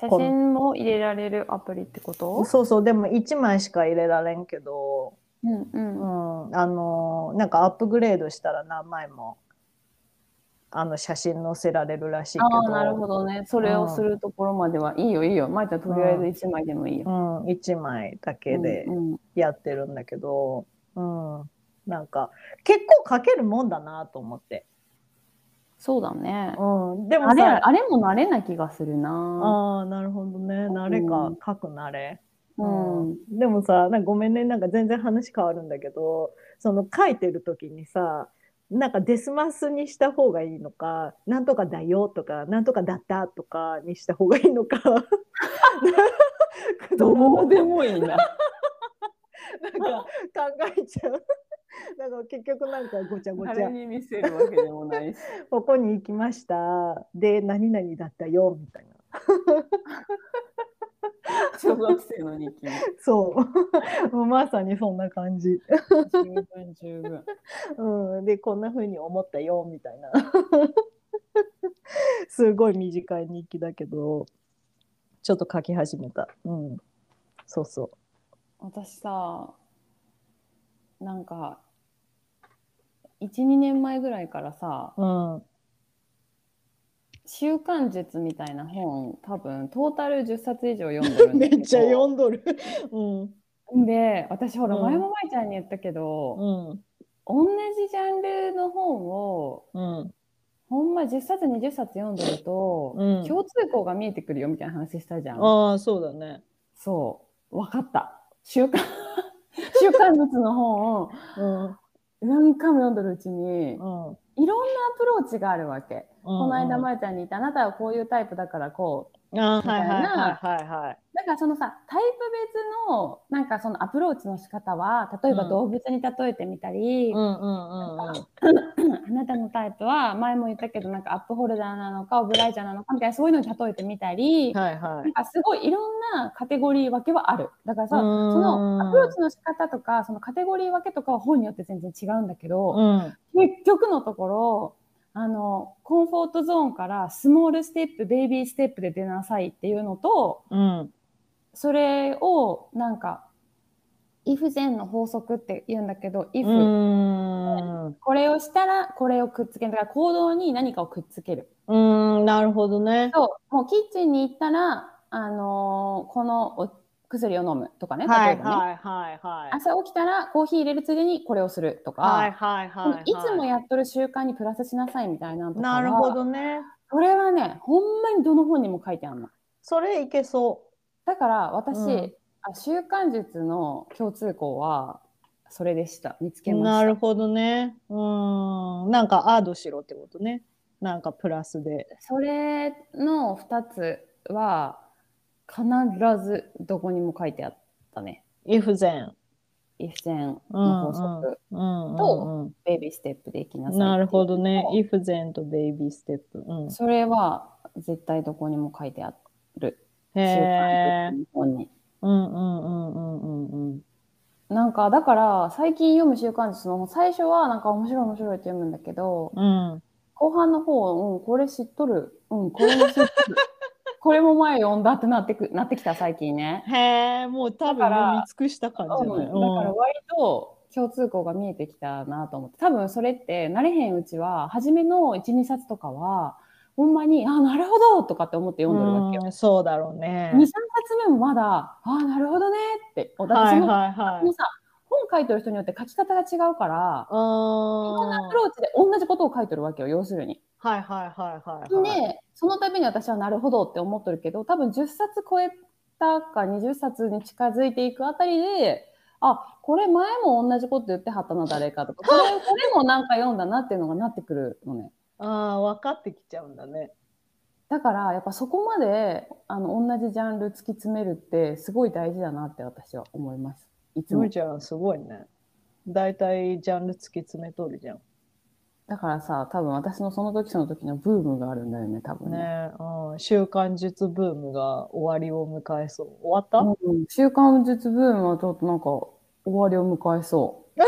写真も入れられるアプリってこと？そうそう、でもいちまいしか入れられんけど、うんうんうん、あのなんかアップグレードしたら何枚も。あの写真載せられるらしいけど。ああ、なるほどね。それをするところまでは、うん、いいよいいよ。まいちゃんとりあえずいちまいでもいいよ。うん、いちまいだけでやってるんだけど、うん、うん、なんか結構書けるもんだなと思って。そうだね。うん、でもさ、あれ、あれも慣れな気がするな。ああ、なるほどね。慣れか、書く慣れ。うんうん、でもさ、なんかごめんね、なんか全然話変わるんだけど、その書いてる時にさ、なんかデスマスにした方がいいのか、なんとかだよとか、なんとかだったとかにした方がいいのか。どうでもいいな。なんか考えちゃう。なんか結局なんかごちゃごちゃ。誰に見せるわけでもないし。ここに行きました。で、何々だったよ、みたいな。小学生の日記。そう。まさにそんな感じ。十分十分。うん。で、こんな風に思ったよ、みたいな。すごい短い日記だけど、ちょっと書き始めた。うん。そうそう。私さ、なんか、いちにねんまえぐらいからさ、うん。習慣術みたいな本、多分トータルじゅっさつ以上読んでるんだけど。めっちゃ読んどる。うん、で、私ほら、うん、前もまいちゃんに言ったけど、うん、同じジャンルの本を、うん、ほんまじゅっさつにじゅっさつ読んでると、うん、共通項が見えてくるよみたいな話したじゃん。ああ、そうだね。そう、分かった。習慣習慣術の本を、うん、何回も読んでるうちに、うん、いろんなアプローチがあるわけ。この間まえちゃんに言ったあなたはこういうタイプだからこうみたいな、だからそのさタイプ別のなんかそのアプローチの仕方は、例えば動物に例えてみたり、あなたのタイプは前も言ったけどなんかアップホルダーなのかオブライジャーなのかみたいな、そういうのに例えてみたり、はいはい、なんかすごいいろんなカテゴリー分けはある。だからさ、そのアプローチの仕方とかそのカテゴリー分けとかは本によって全然違うんだけど、うん、結局のところあのコンフォートゾーンからスモールステップベイビーステップで出なさいっていうのと、うん、それをなんか if then の法則って言うんだけど、 if これをしたらこれをくっつける、だから行動に何かをくっつける。うーん、なるほどね。そう、もうキッチンに行ったら、あのー、このお薬を飲むとかね、例えばね、はいはいはいはい、朝起きたらコーヒー入れるついでにこれをするとか、はいはいはいはい、いつもやっとる習慣にプラスしなさいみたいなのとか。なるほどね。これはね、ほんまにどの本にも書いてあんの。それいけそう。だから私、うん、あ、習慣術の共通項はそれでした。見つけました。なるほどね。うーん、なんかアードしろってことね。なんかプラスで。それのふたつは必ずどこにも書いてあったね。if then if then の法則とベイビーステップでいきなさい。なるほどね。if then とベイビーステップ、うん、それは絶対どこにも書いてある。へー、習慣術の本に。うんうんうんうんうんうん。なんかだから最近読む習慣術の本、最初はなんか面白い面白いって読むんだけど、うん、後半の方、うん、これ知っとる、うん、これも知っとるこれも前読んだってなってく、なってきた最近ね。へー、もう多分見尽くした感じじゃない、うん、だから割と共通項が見えてきたなと思って。多分それって慣れへんうちは初めの いち,に 冊とかはほんまにあなるほどとかって思って読んでるわけよ。そうだろうね。 に,さん 冊目もまだあなるほどねってお、だってその、はいはいはい、もうさ本書いてる人によって書き方が違うから、いろんなアプローチで同じことを書いてるわけよ、要するに。はいはいはいはい、はい、でそのたびに私はなるほどって思ってるけど、多分じゅっさつ超えたかにじゅっさつに近づいていくあたりで、あ、これ前も同じこと言ってはったな誰かとか、これこれもなんか読んだなっていうのがなってくるのね。ああ、分かってきちゃうんだね。だからやっぱそこまであの同じジャンル突き詰めるってすごい大事だなって私は思います。いつも。ゆうちゃんすごいね。だいたいジャンル突き詰めとるじゃん。だからさ、多分私のその時その時のブームがあるんだよね、多分ね。ね、うん、習慣術ブームが終わりを迎えそう。終わった？うん、習慣術ブームはちょっとなんか終わりを迎えそう。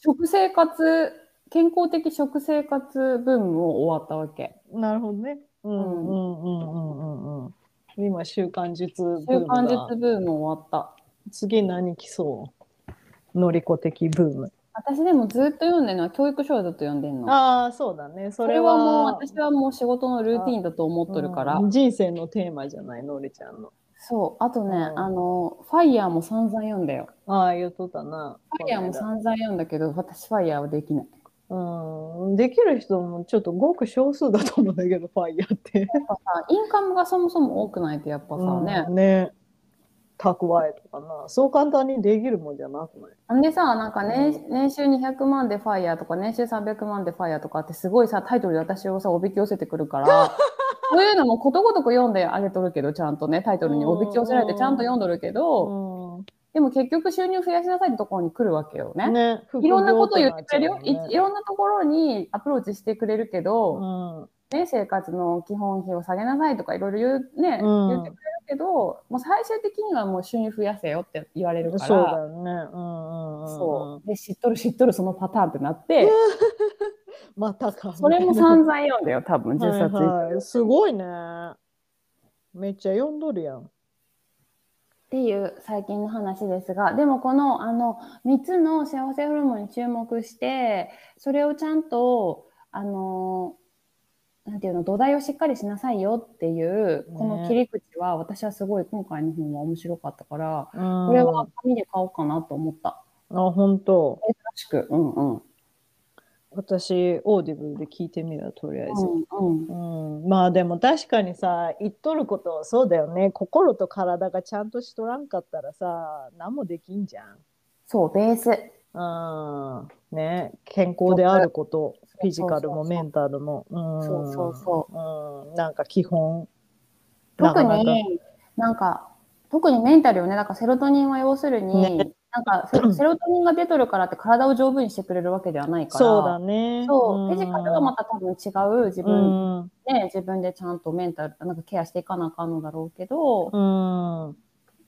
食生活、健康的食生活ブームも終わったわけ。なるほどね。うんうんうんうんうんうん。今習慣術ブームが。習慣術ブーム終わった。次何来そう？のりこ的ブーム。私でもずっと読んでるのは教育書だと読んでるの。ああ、そうだね。それはもう私はもう仕事のルーティンだと思っとるから、うん、人生のテーマじゃないのりちゃんの。そう、あとね、うん、あのファイヤーも散々読んだよ。ああ、言っとったな。ファイヤーも散々読んだけど、私ファイヤーはできない。うん、できる人もちょっとごく少数だと思うんだけど、ファイヤーって。やっぱさ、インカムがそもそも多くないとやっぱさ、うん、ね。ね。蓄えとかな、そう簡単にできるもんじゃなくない？なんでさ、なんか 年,、うん、年収にひゃくまんでファイヤーとか年収さんびゃくまんでファイヤーとかってすごいさ、タイトルで私をさ、おびき寄せてくるから、そういうのもことごとく読んであげとるけど、ちゃんとね、タイトルにおびき寄せられてちゃんと読んどるけど、うん、でも結局収入増やしなさいってところに来るわけよね。ね、いろんなこと言ってくれるよ、いろんなところにアプローチしてくれるけど、うん、ね、生活の基本費を下げなさいとかいろいろ言う、ね、うん、言ってくれるけど、もう最終的にはもう収入増やせよって言われるから。そうだよね。うんうんうん、そうで、知っとる知っとるそのパターンってなってまたか、ね、それも散々読んだよ、多分じゅっさつ、はいはい、すごいね。めっちゃ読んどるやんっていう最近の話ですが、でもこの、 あのみっつの幸せホルモンに注目して、それをちゃんとあのなんていうの、土台をしっかりしなさいよっていうこの切り口は、ね、私はすごい今回の本は面白かったから、うん、これは紙で買おうかなと思った。あ、本当。珍しく、うんうん。私オーディブルで聞いてみる、とりあえず、うんうんうん、まあでも確かにさ、言っとることはそうだよね。心と体がちゃんとしとらんかったらさ、何もできんじゃん。そう、ベース、うん、ね、健康であること、フィジカルもメンタルも、そうそうそう、うん、なんか基本特になかなかなんか特にメンタルよね。なんかセロトニンは要するに、ね、なんかセロトニンが出とるからって体を丈夫にしてくれるわけではないから、そうだね、そう、うん、フィジカルがまた多分違う自分、うん、ね、自分でちゃんとメンタルなんかケアしていかなあかんのだろうけど、うん、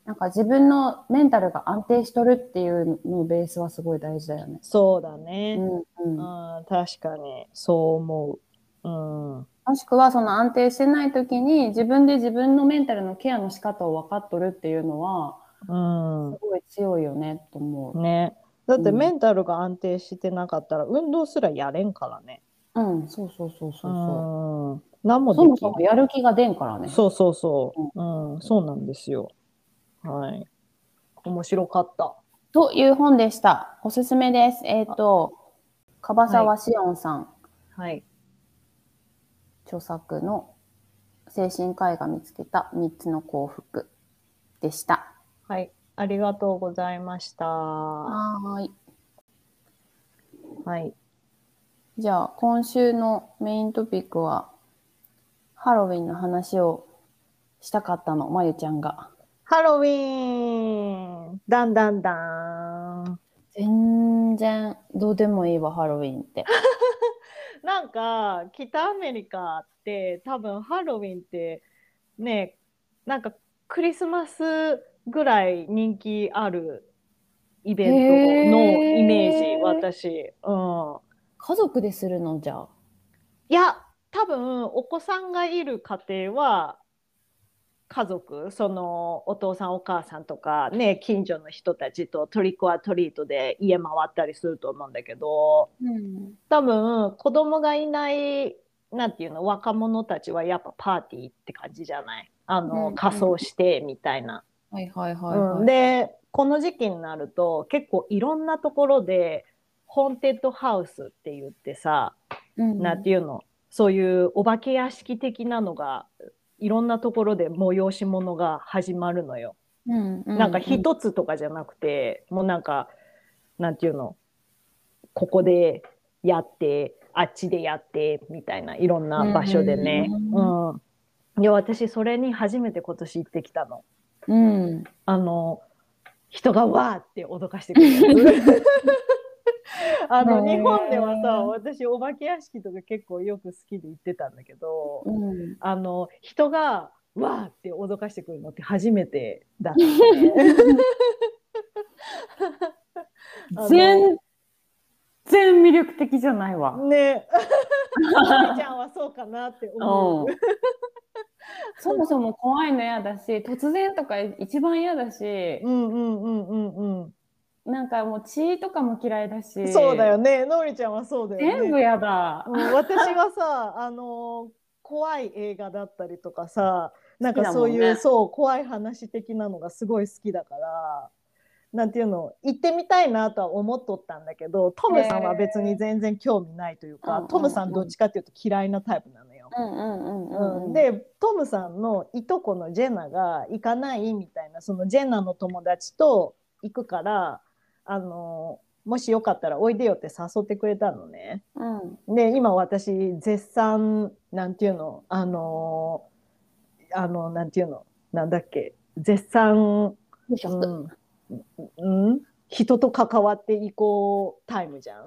なんか自分のメンタルが安定しとるっていうのベースはすごい大事だよね。そうだね、うんうんうん、確かにそう思う、うん、もしくはその安定してない時に自分で自分のメンタルのケアの仕方を分かっとるっていうのはうん、すごい強いよねと思うね。だってメンタルが安定してなかったら運動すらやれんからね。うん、そうそうそうそうそう、何もできない、そもそもやる気が出んからね。そうそうそう、うんうん、そうなんですよ。はい、面白かったという本でした。おすすめです。えっ、ー、と樺沢紫音さん、はいはい、著作の精神科医が見つけたみっつの幸福でした。はい、ありがとうございました。はい。はい。じゃあ、今週のメイントピックは、ハロウィンの話をしたかったの、まゆちゃんが。ハロウィン！だんだんだん。全然、どうでもいいわ、ハロウィンって。なんか、北アメリカって、多分ハロウィンって、ね、なんかクリスマスぐらい人気あるイベントのイメージ、私、うん、家族でするのじゃ。いや、多分お子さんがいる家庭は家族、そのお父さんお母さんとかね、近所の人たちとトリコアトリートで家回ったりすると思うんだけど、うん、多分子供がいないなんていうの若者たちはやっぱパーティーって感じじゃない、あの、うん、仮装してみたいな。はいはいはいはい、うん、でこの時期になると結構いろんなところでホーンテッドハウスって言ってさ、うん、なんていうの、そういうお化け屋敷的なのがいろんなところで催し物が始まるのよ、うんうん、なんか一つとかじゃなくて、もうなんかなんていうの、ここでやってあっちでやってみたいないろんな場所でね、うんうんうん、で私それに初めて今年行ってきたの。うん、あの人がわーって脅かしてくれるあの日本ではさ、私お化け屋敷とか結構よく好きで行ってたんだけど、うん、あの人がわーって脅かしてくるのって初めてだった、ね、全然魅力的じゃないわねえちゃんはそうかなって思うそもそも怖いの嫌だし、突然とか一番嫌だし、うんうんうんうんうん、なんかもう血とかも嫌いだし。そうだよね、のりちゃんはそうだよね、全部嫌だ、うん、私はさあのー、怖い映画だったりとかさ、なんかそういう、ね、そう怖い話的なのがすごい好きだから、なんていうの、行ってみたいなとは思っとったんだけど、トムさんは別に全然興味ないというか、トムさんどっちかっていうと嫌いなタイプなのよ。でトムさんのいとこのジェナが行かないみたいな、そのジェナの友達と行くから、あのもしよかったらおいでよって誘ってくれたのね、うん、で今私絶賛なんていうのあのあのなんていうのなんだっけ絶賛、うんうん、人と関わっていこうタイムじゃん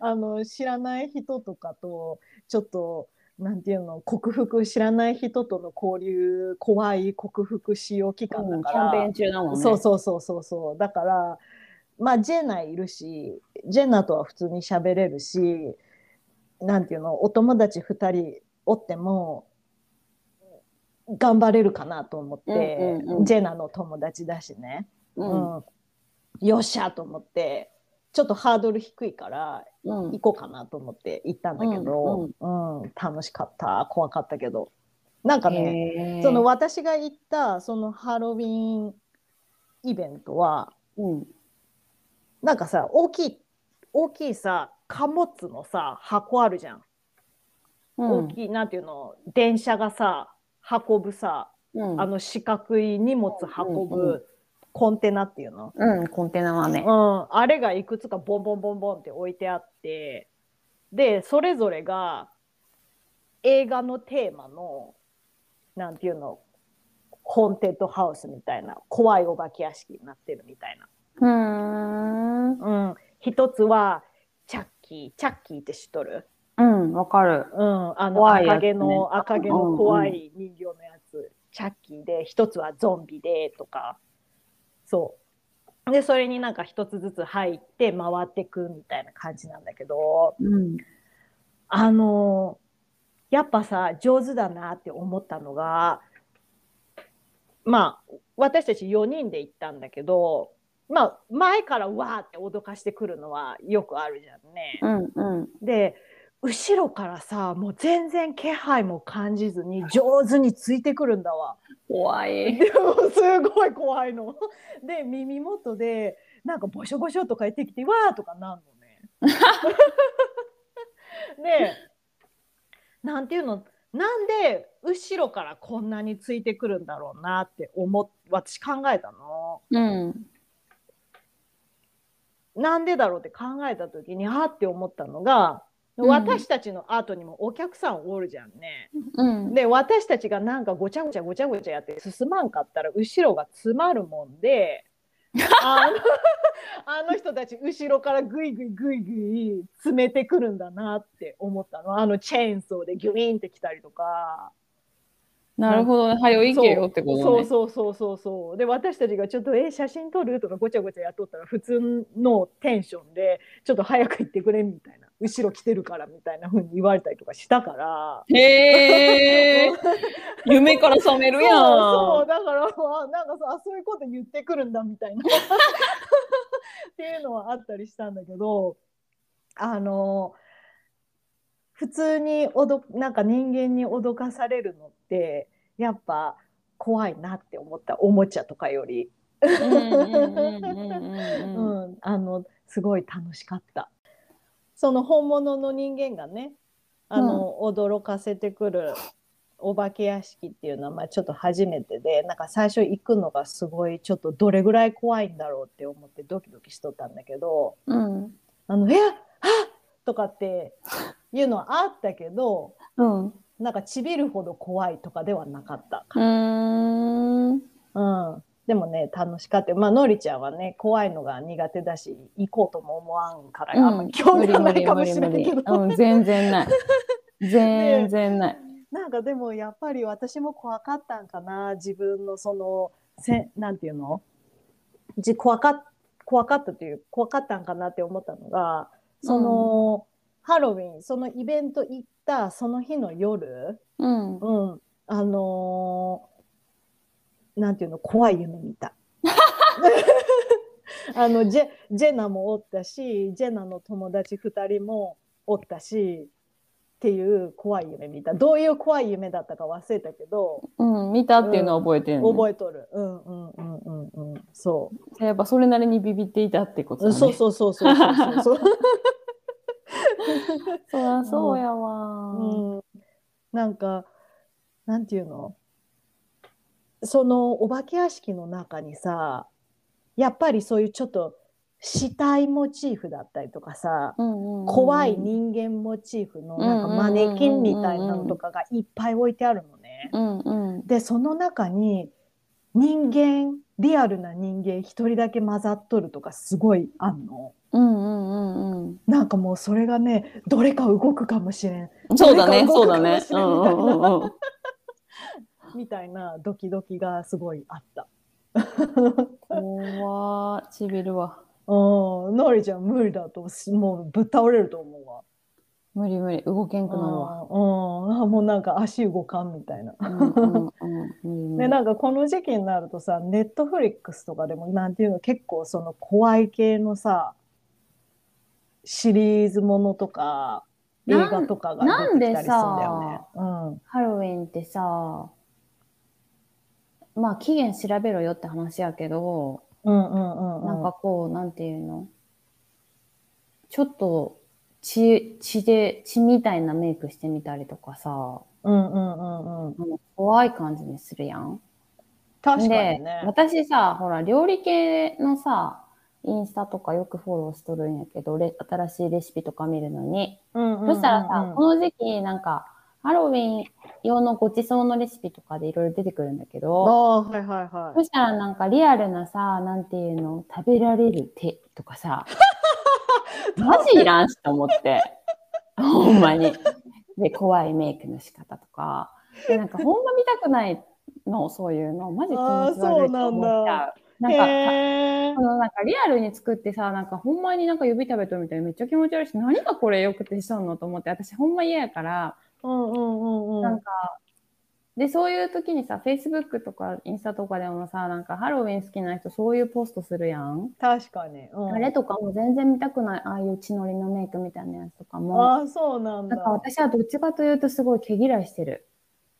あの知らない人とかとちょっとなんていうの克服、知らない人との交流怖い克服しよう期間だから、うん、キャンペーン中だもんね。そうそうそうそうそう、だからまあジェナいるし、ジェナとは普通に喋れるし、なんていうのお友達ふたりおっても頑張れるかなと思って、うんうんうん、ジェナの友達だしね、うんうん、よっしゃと思ってちょっとハードル低いから行こうかなと思って行ったんだけど、うんうんうん、楽しかった怖かったけど、なんかねその私が行ったそのハロウィンイベントは、うん、なんかさ大きい大きいさ貨物のさ箱あるじゃん、うん、大きいなんていうの電車がさ運ぶさ、うん、あの四角い荷物運ぶコンテナっていうの、うん、コンテナはね、うん、あれがいくつかボンボンボンボンって置いてあって、でそれぞれが映画のテーマのなんていうのホーンテッドハウスみたいな怖いお化け屋敷になってるみたいな。うーん、うん、一つはチャッキー、チャッキーって知っとる？うん、わかる。うん、あの赤毛の、赤毛の怖い人形のやつ、チャッキーで、一つはゾンビでとか、そう。で、それになんか一つずつ入って回ってくみたいな感じなんだけど、うん、あの、やっぱさ、上手だなって思ったのが、まあ、私たちよにんで行ったんだけど、まあ、前からわーって脅かしてくるのはよくあるじゃんね。うんうん、で、後ろからさ、もう全然気配も感じずに上手についてくるんだわ。怖い。でもすごい怖いの。で、耳元でなんかボショボショとか言ってきて、わーとかなんのね。で、なんていうの、なんで後ろからこんなについてくるんだろうなって思っ、私考えたの。うん。なんでだろうって考えた時にあって思ったのが、私たちの後にもお客さんおるじゃんね、うん、で私たちがなんかごちゃごちゃごちゃごちゃやって進まんかったら後ろが詰まるもんであの、 あの人たち後ろからグイグイグイグイ詰めてくるんだなって思ったの。あのチェーンソーでギュインってきたりとか。なるほどね。はよいけよってことね。そうそうそうそうそう。で私たちがちょっとえ写真撮るとかごちゃごちゃやっとったら普通のテンションでちょっと早く行ってくれみたいな、後ろ来てるからみたいな風に言われたりとかしたから。へー夢から覚めるやん。そうそうだからなんかさそういうこと言ってくるんだみたいなっていうのはあったりしたんだけど、あの。普通におどなんか人間に脅かされるのってやっぱ怖いなって思った。おもちゃとかよりあのすごい楽しかった。その本物の人間がねあの、うん、驚かせてくるお化け屋敷っていうのは、まあ、ちょっと初めてで、なんか最初行くのがすごいちょっとどれぐらい怖いんだろうって思ってドキドキしとったんだけど、うん、あのえっとかっていうのはあったけど、うん、なんかちびるほど怖いとかではなかったから。うーん、うん、でもね楽しかった。まあのりちゃんはね怖いのが苦手だし行こうとも思わんから、うん、あんま興味がないかもしれないけど、うん、全然ない全然ない。なんかでもやっぱり私も怖かったんかな、自分のそのせなんていうのじ怖かっ怖かったという怖かったんかなって思ったのがその、うんハロウィン、そのイベント行ったその日の夜、うんうん、あのー、なんていうの、怖い夢見た。あのジェ、ジェナもおったし、ジェナの友達ふたりもおったし、っていう怖い夢見た。どういう怖い夢だったか忘れたけど、うん、見たっていうのは覚えてる、ねうん、覚えとる。うんうんうんうんうん、そう。やっぱそれなりにビビっていたってことだね。そうそうそうそうそうそう。そらそうやわ、うんうん、なんかなんていうのそのお化け屋敷の中にさやっぱりそういうちょっと死体モチーフだったりとかさ、うんうんうん、怖い人間モチーフのなんかマネキンみたいなのとかがいっぱい置いてあるのね、うんうん、でその中に人間リアルな人間一人だけ混ざっとるとかすごいあんの、うんうんうんうん、なんかもうそれがねどれか動くかもしれんそうだねそうだねみたいなドキドキがすごいあった。怖ーちびるわ。のりちゃん無理だともうぶっ倒れると思うわ。無理無理動けんくなるわ、うんうん、もうなんか足動かんみたいな。でなんかこの時期になるとさネットフリックスとかでもなんていうの結構その怖い系のさシリーズものとか映画とかが出てきたりするんだよね。うん、ハロウィンってさまあ期限調べろよって話やけど、うんうんうんうん、なんかこうなんていうのちょっと血、血で、血みたいなメイクしてみたりとかさ、うんうんうんうん、怖い感じにするやん。確かにね。私さ、ほら、料理系のさ、インスタとかよくフォローしとるんやけど、レ新しいレシピとか見るのに、うんうんうんうん、そしたらさ、この時期なんかハロウィン用のごちそうのレシピとかでいろいろ出てくるんだけど、あ、はいはいはい、そしたらなんかリアルなさ、なんていうの、食べられる手とかさマジいらんしと思ってほんまに。で、怖いメイクの仕方とかで、なんかほんま見たくないの、そういうのマジ気持ち悪いと思っちゃう。なんか、えー、このなんかリアルに作ってさ、なんかほんまになんか指食べとるみたいにめっちゃ気持ち悪いし、何がこれよくてしとんのと思って、私ほんま嫌やから、うんうんうん、なんかで、そういう時にさ、 Facebook とかインスタとかでもさ、なんかハロウィン好きな人そういうポストするやん。確かに、うん、あれとかも全然見たくない、ああいう血のりのメイクみたいなやつとかも。あ、そうなんだ。なんか私はどっちかというとすごい毛嫌いしてる。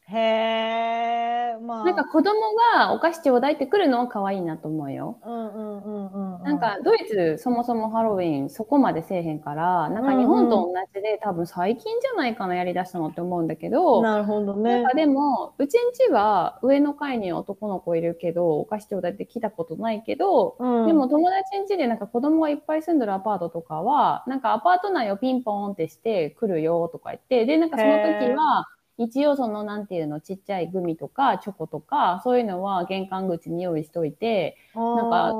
へー、まあ、なんか子供がお菓子ちょうだいってくるのは可愛いなと思うよ。うんうんうんうん。なんかドイツそもそもハロウィンそこまでせえへんから、なんか日本と同じで、うんうん、多分最近じゃないかなやりだしたのって思うんだけど。なるほどね。なんかでもうちんちは上の階に男の子いるけどお菓子ちょうだいって来たことないけど、うん、でも友達んちでなんか子供がいっぱい住んでるアパートとかは、なんかアパート内をピンポンってして来るよとか言って、でなんかその時は。一応そのなんていうの、ちっちゃいグミとかチョコとかそういうのは玄関口に用意しといて、なんか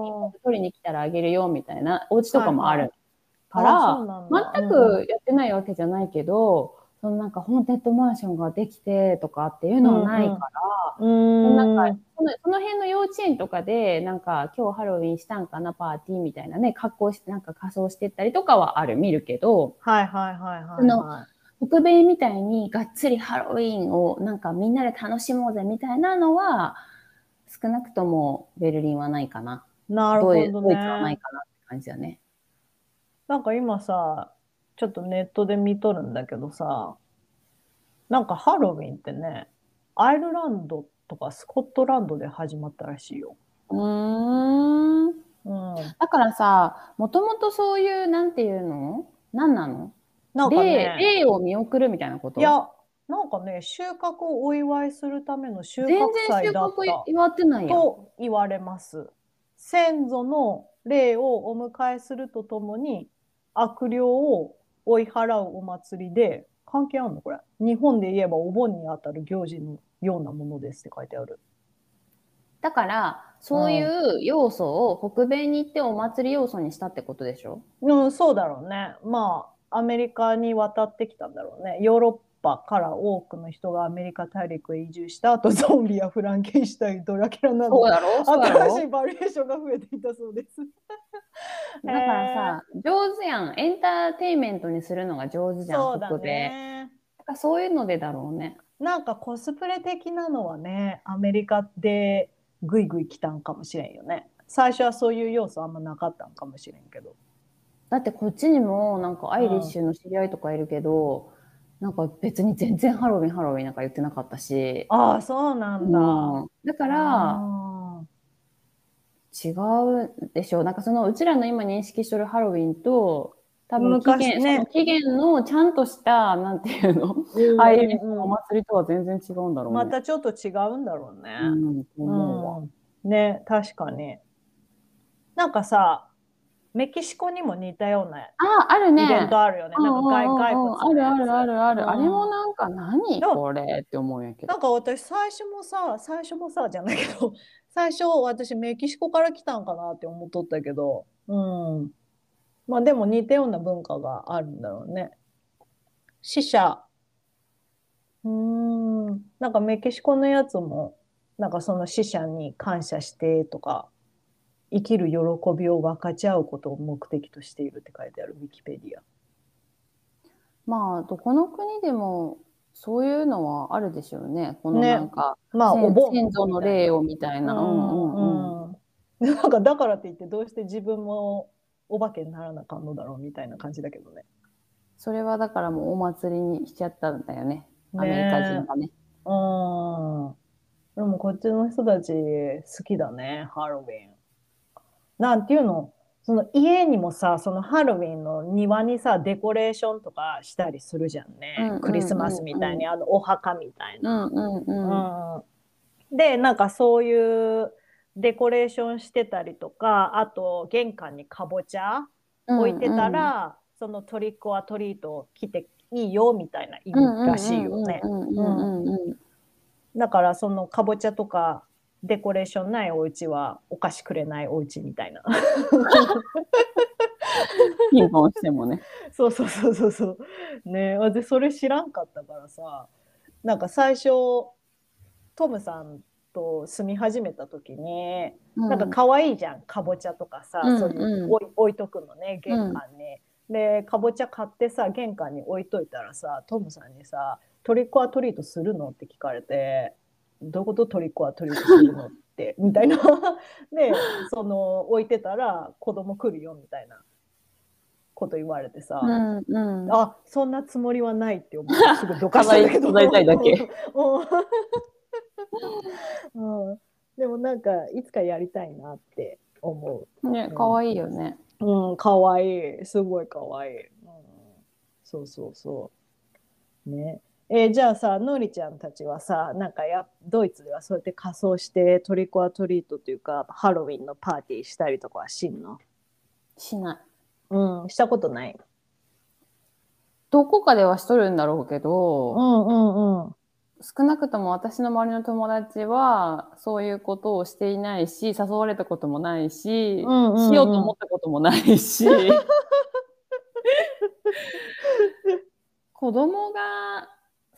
取りに来たらあげるよみたいなお家とかもあるから、はいはい、全くやってないわけじゃないけど、うん、そのなんかホーンテッドマンションができてとかっていうのはないから、うんうん、なんかその、その辺の幼稚園とかでなんか今日ハロウィンしたんかなパーティーみたいなね、格好してなんか仮装してったりとかはある、見るけど、はいはいはいはい、その北米みたいにがっつりハロウィンをなんかみんなで楽しもうぜみたいなのは少なくともベルリンはないかな。なるほどね。ドイツはないかなって感じだね。なんか今さ、ちょっとネットで見とるんだけどさ、なんかハロウィンってね、アイルランドとかスコットランドで始まったらしいよ。うーん、うん、だからさ、もともとそういうなんていうの、何なの、なんかね、例、例を見送るみたいなこと。いや、なんかね、収穫をお祝いするための収穫祭だった。全然収穫祝ってないやんと言われます。先祖の霊をお迎えするとともに悪霊を追い払うお祭りで、関係あるのこれ。日本で言えばお盆にあたる行事のようなものですって書いてある。だからそういう要素を北米に行ってお祭り要素にしたってことでしょ？うん、うん、そうだろうね。まあ。アメリカに渡ってきたんだろうね。ヨーロッパから多くの人がアメリカ大陸へ移住した後、ゾンビやフランケンシュタイン、ドラキュラなど新しいバリエーションが増えていたそうです。だからさ、えー、上手やん。エンターテインメントにするのが上手じゃん。そうだね。だからそういうのでだろうね。なんかコスプレ的なのはね、アメリカでグイグイ来たんかもしれんよね。最初はそういう要素あんまなかったんかもしれんけど。だってこっちにもなんかアイリッシュの知り合いとかいるけど、うん、なんか別に全然ハロウィンハロウィンなんか言ってなかったし。ああ、そうなんだ、うん、だから違うでしょ。なんかそのうちらの今認識してるハロウィンと多分期限、ね、その期限のちゃんとしたなんていうの、うん、アイリッシュのお祭りとは全然違うんだろうね。またちょっと違うんだろうね、うん、思うわね。確かに。なんかさ、メキシコにも似たようなイベントあるよね。なんか外国あるあるあるある、うん、あれもなんか何これって思うんやけど。なんか私最初もさ、最初もさじゃないけど、最初私メキシコから来たんかなって思っとったけど、うん、まあでも似たような文化があるんだろうね。死者、うーん、なんかメキシコのやつもなんかその死者に感謝してとか。生きる喜びを分かち合うことを目的としているって書いてある、ウィキペディア。まあどこの国でもそういうのはあるでしょうね。このなんか、ね、まあ、お盆先祖の霊をみたいな。なんかだからって言ってどうして自分もお化けにならなかんのだろうみたいな感じだけどね。それはだからもうお祭りにしちゃったんだよね、アメリカ人がね。うん。でもこっちの人たち好きだね、ハロウィン。なんていうの、その家にもさ、そのハロウィンの庭にさ、デコレーションとかしたりするじゃんね、うんうんうんうん、クリスマスみたいにあのお墓みたいな、うんうんうんうん、で、なんかそういうデコレーションしてたりとか、あと玄関にかぼちゃ置いてたら、うんうん、そのトリックオアトリートを着ていいよみたいな意味らしいよね。だからそのかぼちゃとかデコレーションないお家はお菓子くれないお家みたいな。貧乏してもね。そうそうそうそうそう。ねえ、でそれ知らんかったからさ、なんか最初トムさんと住み始めた時に、うん、なんか可愛いじゃん、かぼちゃとかさ、うんうん、そういう置い、置いとくのね玄関に。うん、でかぼちゃ買ってさ玄関に置いといたらさ、トムさんにさトリックオアトリートするのって聞かれて。どういうことトリックはトリックするのってみたいなでその置いてたら子供来るよみたいなこと言われてさ、うんうん、あそんなつもりはないって思ってすぐどかしたんだけどでもなんかいつかやりたいなって思うね、うん、かわいいよね、うん、かわいいすごいかわいい、うん、そうそうそうね。えー、じゃあさのりちゃんたちはさなんかやドイツではそうやって仮装してトリックオアトリートというかハロウィンのパーティーしたりとかはしんの？しない。うん、したことない。どこかではしとるんだろうけど、うんうんうん、少なくとも私の周りの友達はそういうことをしていないし誘われたこともないし、うんうんうん、しようと思ったこともないし子供が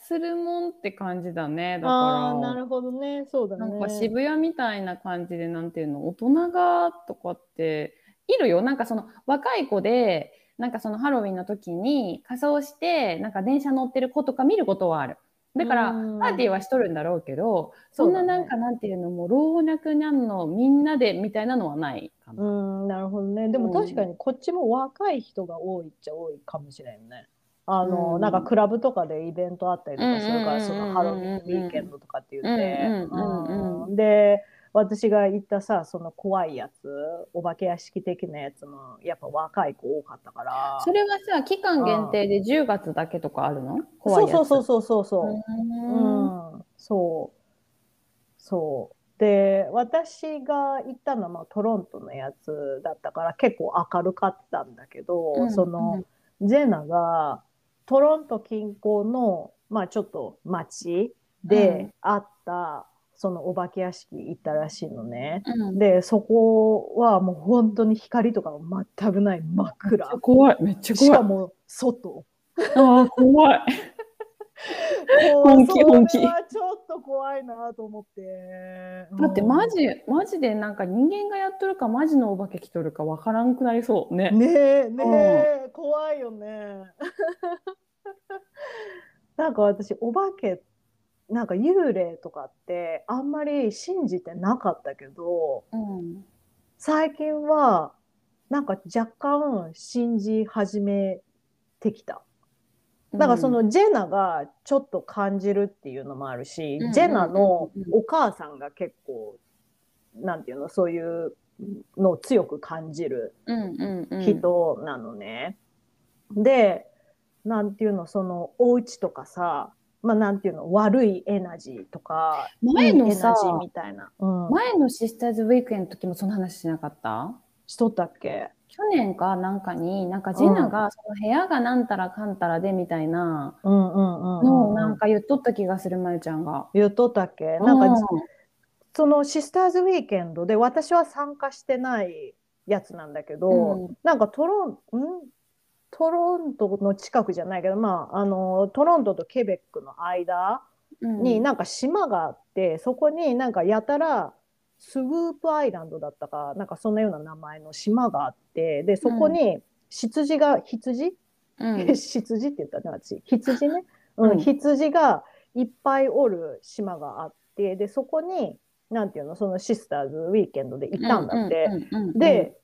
するもんって感じだね。だからあなるほどね。そうだね。なんか渋谷みたいな感じでなんていうの大人がとかっているよ。なんかその若い子でなんかそのハロウィンの時に仮装してなんか電車乗ってる子とか見ることはある。だからパーティーはしとるんだろうけど、そんななんかなんていうのもう老若男女みんなでみたいなのはないかな。うんなるほどね。でも確かにこっちも若い人が多いっちゃ多いかもしれないね。あの、うん、なんかクラブとかでイベントあったりとかするから、うん、そのハロウィンウィーケンドとかって言って、うんうん、で私が行ったさその怖いやつお化け屋敷的なやつもやっぱ若い子多かったから。それはさ期間限定でじゅうがつだけとかあるの？怖いやつ。そうそうそうそうそう、うんうん、そうそうで私が行ったのはトロントのやつだったから結構明るかったんだけど、うん、その、うん、ジェナがトロント近郊の、まあ、ちょっと町であった、うん、そのお化け屋敷行ったらしいのね、うん、でそこはもう本当に光とかも全くない真っ暗。怖いめっちゃ怖い。しかも外あ怖い本気本気。ちょっと怖いなと思ってだってマジ、マジでなんか人間がやっとるかマジのお化け来とるかわからんくなりそうね。ねえねえ怖いよねなんか私お化けなんか幽霊とかってあんまり信じてなかったけど、うん、最近はなんか若干信じ始めてきた。だからそのジェナがちょっと感じるっていうのもあるし、うん、ジェナのお母さんが結構、うん、なんていうのそういうのを強く感じる人なのね、うんうんうん、でなんていうのそのお家とかさまあなんていうの悪いエナジーとか前のさエナジーみたいな、うん、前のシスターズウィークエンドの時もその話しなかった？しとったっけ？去年かなんかになんかジェナがその部屋がなんたらかんたらでみたいなのをなんか言っとった気がする。まゆちゃんが言っとったっけ？なんか、うん、そのシスターズウィーケンドで私は参加してないやつなんだけど、うん、なんかトロン、んトロントの近くじゃないけど、まあ、あのトロントとケベックの間になんか島があって、うん、そこになんかやたらスウープアイランドだったかなんかそんなような名前の島があってでそこに羊が、うん、羊、うん、羊って言ったね私羊ね、うんうん、羊がいっぱいおる島があってでそこになんていうのそのシスターズウィーケンドで行ったんだって、うんうんうんうん、で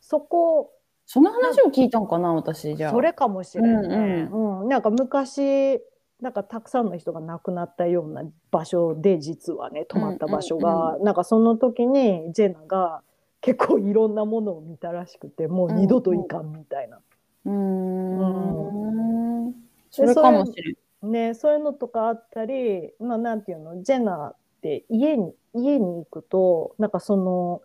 そこその話を聞いたんかな私じゃあそれかもしれないね、うんうんうん、なんか昔なんかたくさんの人が亡くなったような場所で実はね泊まった場所が、うんうんうん、なんかその時にジェナが結構いろんなものを見たらしくてもう二度といかんみたいな、うんうんうん、それかもしれんね。そういうのとかあったり、まあ、なんていうのジェナって家に、家に行くと、なんかその、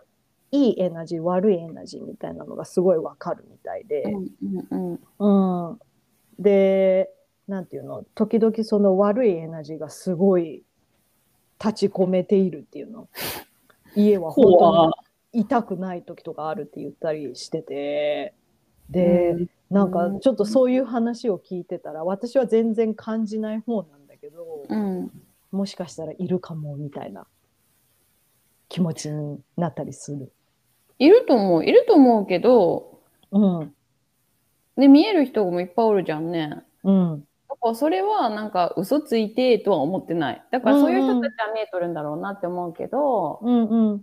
いいエナジー、悪いエナジーみたいなのがすごいわかるみたいで、うんうんうん、で、なんていうの、時々その悪いエナジーがすごい立ち込めているっていうの。家は本当に痛くない時とかあるって言ったりしてて、で、うん、なんかちょっとそういう話を聞いてたら、私は全然感じない方なんだけど、うん、もしかしたらいるかもみたいな気持ちになったりする。いると思う、いると思うけど、うん、で見える人もいっぱいおるじゃんね。うん、だからそれはなんか嘘ついてとは思ってない。だからそういう人たちは見えとるんだろうなって思うけど、うんうん、なんか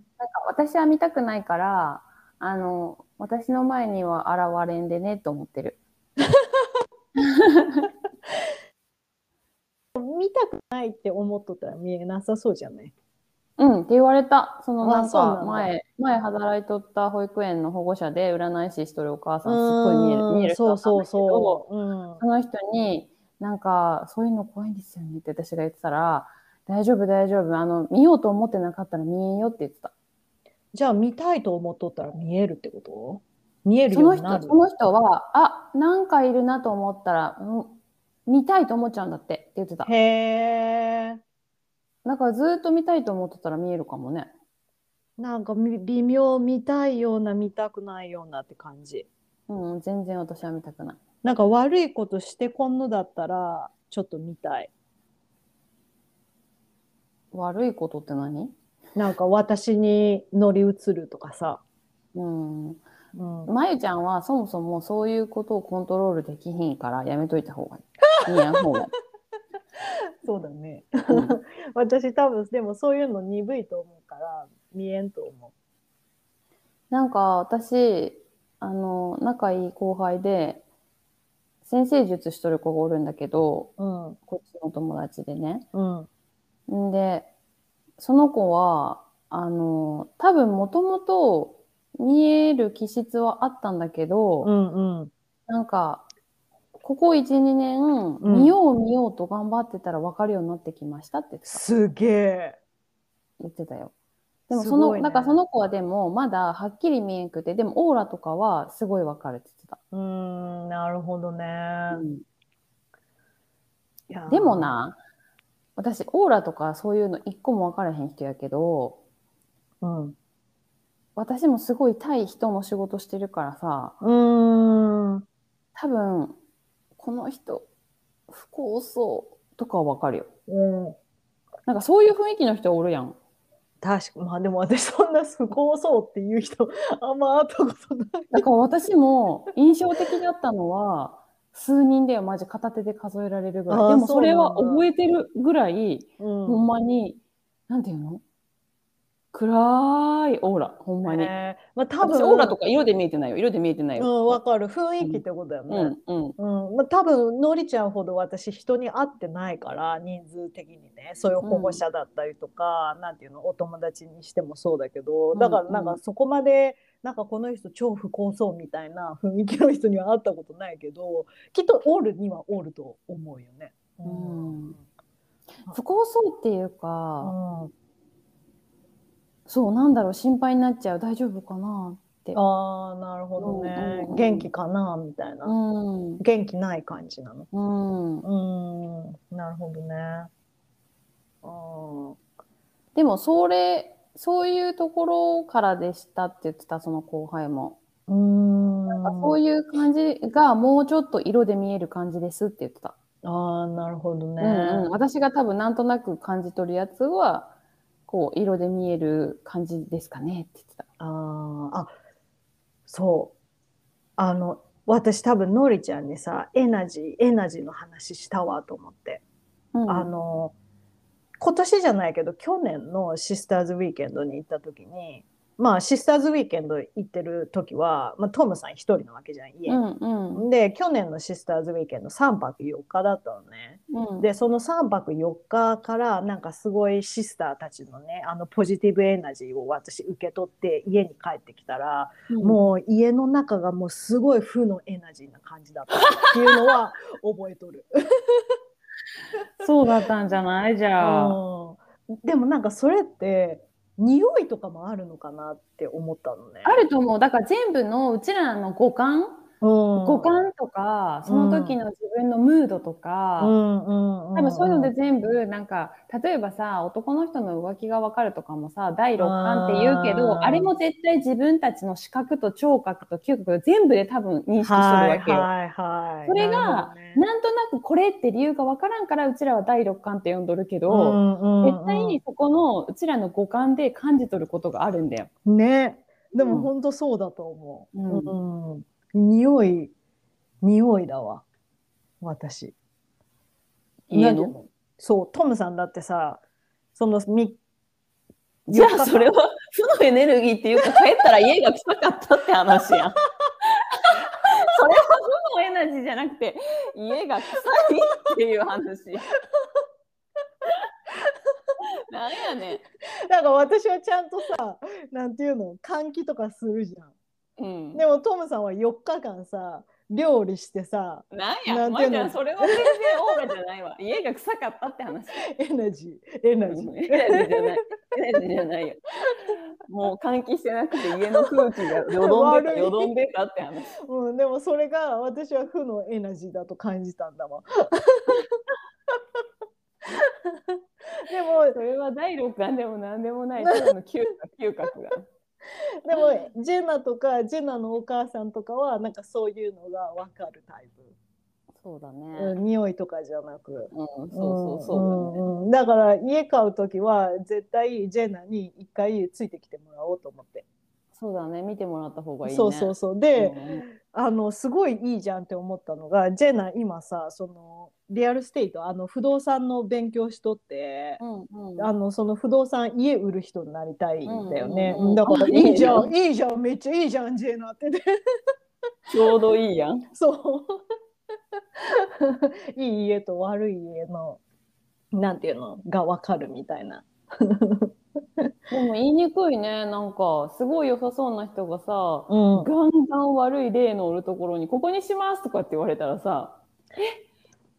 私は見たくないから、あの私の前には現れんでねと思ってる。見たくないって思っとったら見えなさそうじゃない？うんって言われた。そのなんか前、前働いとった保育園の保護者で占い師しとるお母さん、すっごい見える、見える人だったんだけど、その人になんかそういうの怖いんですよねって私が言ってたら、大丈夫大丈夫、あの見ようと思ってなかったら見えんよって言ってた。じゃあ見たいと思っとったら見えるってこと？見えるようになる。その人、その人はあ、なんかいるなと思ったら、うん、見たいと思っちゃうんだってって言ってた。へー。なんかずっと見たいと思ってたら見えるかもね。なんか微妙、見たいような見たくないようなって感じ。うん、全然私は見たくない。なんか悪いことしてこんのだったらちょっと見たい。悪いことって何？なんか私に乗り移るとかさ。うん、うん、まゆちゃんはそもそもそういうことをコントロールできひんからやめといた方がいい。いいやん方がいい。そうだね、うん、私多分でもそういうの鈍いと思うから見えんと思う。なんか私あの仲いい後輩で先生術しとる子がおるんだけど、うん、こっちの友達でね、うん、んでその子はあの多分もともと見える気質はあったんだけど、うんうん、なんかここ いちにねん、うん、見よう見ようと頑張ってたら分かるようになってきましたって言ってた。すげえ。言ってたよ。でもその、ね、なんかその子はでもまだはっきり見えんくて、でもオーラとかはすごい分かるって言ってた。うーん、なるほどね、うん、いやでもな、私オーラとかそういうの一個も分からへん人やけど、うん、私もすごい対人の仕事してるからさ、うーん、多分この人不幸そうとかはわかるよ、うん、なんかそういう雰囲気の人おるやん。確かに、まあ、でも私そんな不幸そうっていう人あんま会ったことない。なんか私も印象的だったのは数人ではマジ片手で数えられるぐらい。でもそれは覚えてるぐらい、うん、ほんまになんていうの、暗いオーラ、ほんまに。えー、まあ多分オーラとか色で見えてないよ、色で見えてないよ。うん、わかる。雰囲気ってことだよね。うん、うん、うん。まあ多分のりちゃんほど私人に会ってないから人数的にね、そういう保護者だったりとか、うん、なんていうの、お友達にしてもそうだけど、だからなんかそこまでなんかこの人超不幸そうみたいな雰囲気の人には会ったことないけど、きっとオールにはオールと思うよね。うん。うん、不幸そうっていうか。うん、そうなんだろう、心配になっちゃう、大丈夫かなって。ああ、なるほどね、うんうんうん、元気かなみたいな、うん、元気ない感じなの。うん、うん、なるほどね。あ、でもそれそういうところからでしたって言ってた、その後輩も。うーん、なんかそういう感じがもうちょっと色で見える感じですって言ってた。ああ、なるほどね、うんうん、私が多分なんとなく感じ取るやつはこう色で見える感じですかねって言ってた。ああ、そう、あの私多分のりちゃんにさ、エナジーエナジーの話したわと思って、うん、あの今年じゃないけど去年のシスターズウィーケンドに行った時に、まあシスターズウィーケンド行ってる時は、まあ、トムさん一人なわけじゃん、家、うんうん、で去年のシスターズウィーケンドさんぱくよっかだったのね、うん、でそのさんぱくよっかからなんかすごいシスターたちのね、あのポジティブエナジーを私受け取って家に帰ってきたら、うん、もう家の中がもうすごい負のエナジーな感じだったっていうのは覚えとる。そうだったんじゃない？じゃあ、うん、でもなんかそれって匂いとかもあるのかなって思ったのね。あると思う。だから全部のうちらの五感、うん、五感とかその時の自分のムードとか、うんうんうん、多分そういうので全部なんか、例えばさ、男の人の浮気が分かるとかもさ、第六感って言うけど、 あ, あれも絶対自分たちの視覚と聴覚と嗅覚全部で多分認識してるわけよ、はいはいはい、それが、ね、なんとなくこれって理由が分からんから、うちらは第六感って呼んどるけど、うんうんうん、絶対にそこのうちらの五感で感じ取ることがあるんだよね。でも本当そうだと思う、うんうん、匂い、匂いだわ、私。家の？そう、トムさんだってさ、そのみ、じゃあそれは負のエネルギーっていうか、帰ったら家が臭かったって話やん。それは負のエナジーじゃなくて、家が臭いっていう話や。なんやねん。なんか私はちゃんとさ、なんていうの、換気とかするじゃん。うん、でもトムさんはよっかかんさ料理してさ、なんやなんていうの、まあ、それは全然オーガじゃないわ。家が臭かったって話。エナジーエナジー、うん、エナジーじゃないエナジーじゃないよ。もう換気してなくて家の空気がよどんでたよどんでたって話、うん、でもそれが私は負のエナジーだと感じたんだわ。でもそれは第六感でも何でもない、ただの嗅覚が。でもジェナとかジェナのお母さんとかはなんかそういうのが分かるタイプ。そうだね、うん、匂いとかじゃなく、うん、そうそうそうだね、うんうん、だから家買うときは絶対ジェナに一回ついてきてもらおうと思って。そうだね、見てもらった方がいいね。そうそうそうで、うん、あのすごいいいじゃんって思ったのが、ジェナ今さ、そのリアルステイト、あの不動産の勉強しとって、うんうん、あのその不動産家売る人になりたいんだよね、うんうんうん、だからいいじゃんいいじゃんめっちゃいいじゃんジェナって、ね、ちょうどいいやん。そういい家と悪い家のなんていうのが分かるみたいな。でも言いにくいね。なんかすごい良さそうな人がさ、うん、ガンガン悪い例のおるところにここにしますとかって言われたらさ、え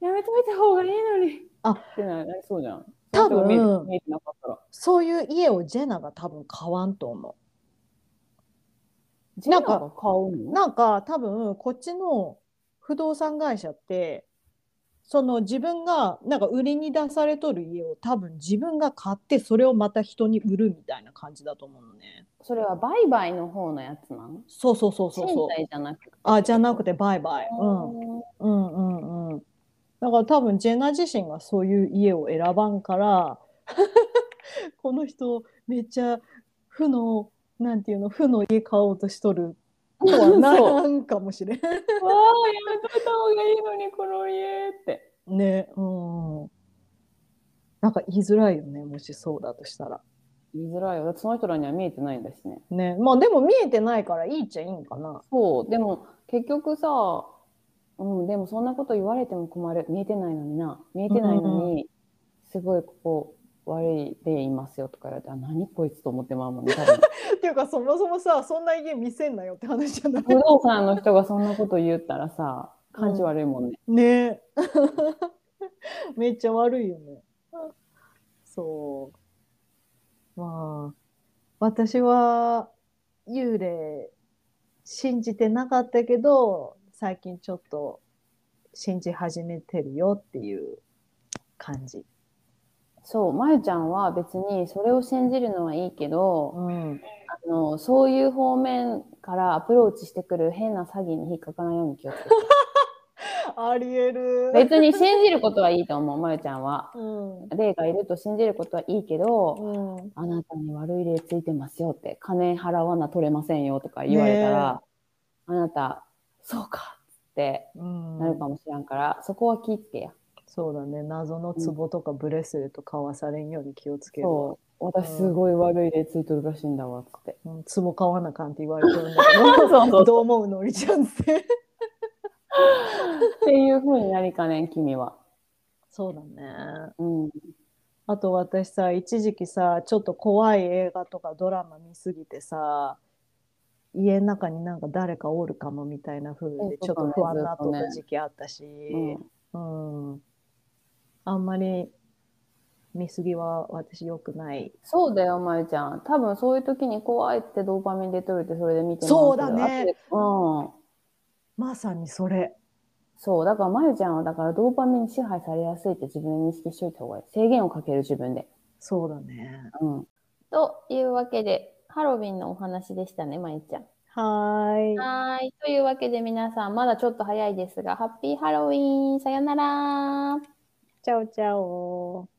やめといた方がいいのにあってなりそうじゃん。多分見えて、見えてなかったらそういう家をジェナが多分買わんと思う。ジェナが買うの？なんか、なんか多分こっちの不動産会社ってその自分がなんか売りに出されとる家を多分自分が買ってそれをまた人に売るみたいな感じだと思うのね。それは売買の方のやつなの？そうそうそうそうそう。賃貸じゃなくて、あ、じゃなくて売買、うん、うんうんうん。だから多分ジェナ自身がそういう家を選ばんからこの人めっちゃ負のなんていうの負の家買おうとしとるとはならんかもしれん。わあやめといた方がいいのにこの家ってね。うん、なんか言いづらいよね、もしそうだとしたら。言いづらいよ、だってその人らには見えてないんだしね。ね、まあでも見えてないからいいっちゃいいんかな。そうでも結局さ。うん、でもそんなこと言われても困る。見えてないのにな。見えてないのに、すごいここ悪いでいますよとか言われたら、何こいつと思ってまうもんね。っていうか、そもそもさ、そんな家見せんなよって話じゃない。不動産の人がそんなこと言ったらさ、感じ悪いもんね。うん、ねめっちゃ悪いよね。そう。まあ、私は幽霊信じてなかったけど、最近ちょっと信じ始めてるよっていう感じ。そう、まゆちゃんは別にそれを信じるのはいいけど、うん、あのそういう方面からアプローチしてくる変な詐欺に引っかからないように気をつけて。ありえる。別に信じることはいいと思う、まゆちゃんは、うん、霊がいると信じることはいいけど、うん、あなたに悪い霊ついてますよって、金払わな取れませんよとか言われたら、ね、あなたそうかってなるかもしれんから、うん、そこは気ぃつけや。そうだね、謎の壺とかブレスレット買わされんように気をつける、うん、そう、私すごい悪い例ついとるらしいんだわっつって、うん、壺買わなかんって言われてるんだけどそうそうそうどう思うのりちゃんってっていう風になりかねん、君は。そうだね、うん、あと私さ、一時期さ、ちょっと怖い映画とかドラマ見すぎてさ、家の中になんか誰かおるかもみたいな風でちょっと不安になっとった時期あったし、うん、うん、あんまり見過ぎは私良くない。そうだよ、まゆちゃん。多分そういう時に怖いってドーパミン出とるってそれで見てます。そうだね。うん。まさにそれ。そう、だからまゆちゃんはだからドーパミンに支配されやすいって自分に意識しといた方がいい。制限をかける自分で。そうだね。うん。というわけで、ハロウィンのお話でしたね、まゆちゃん。はーい。はーい。というわけで皆さん、まだちょっと早いですが、ハッピーハロウィーン。さよなら。チャオチャオ。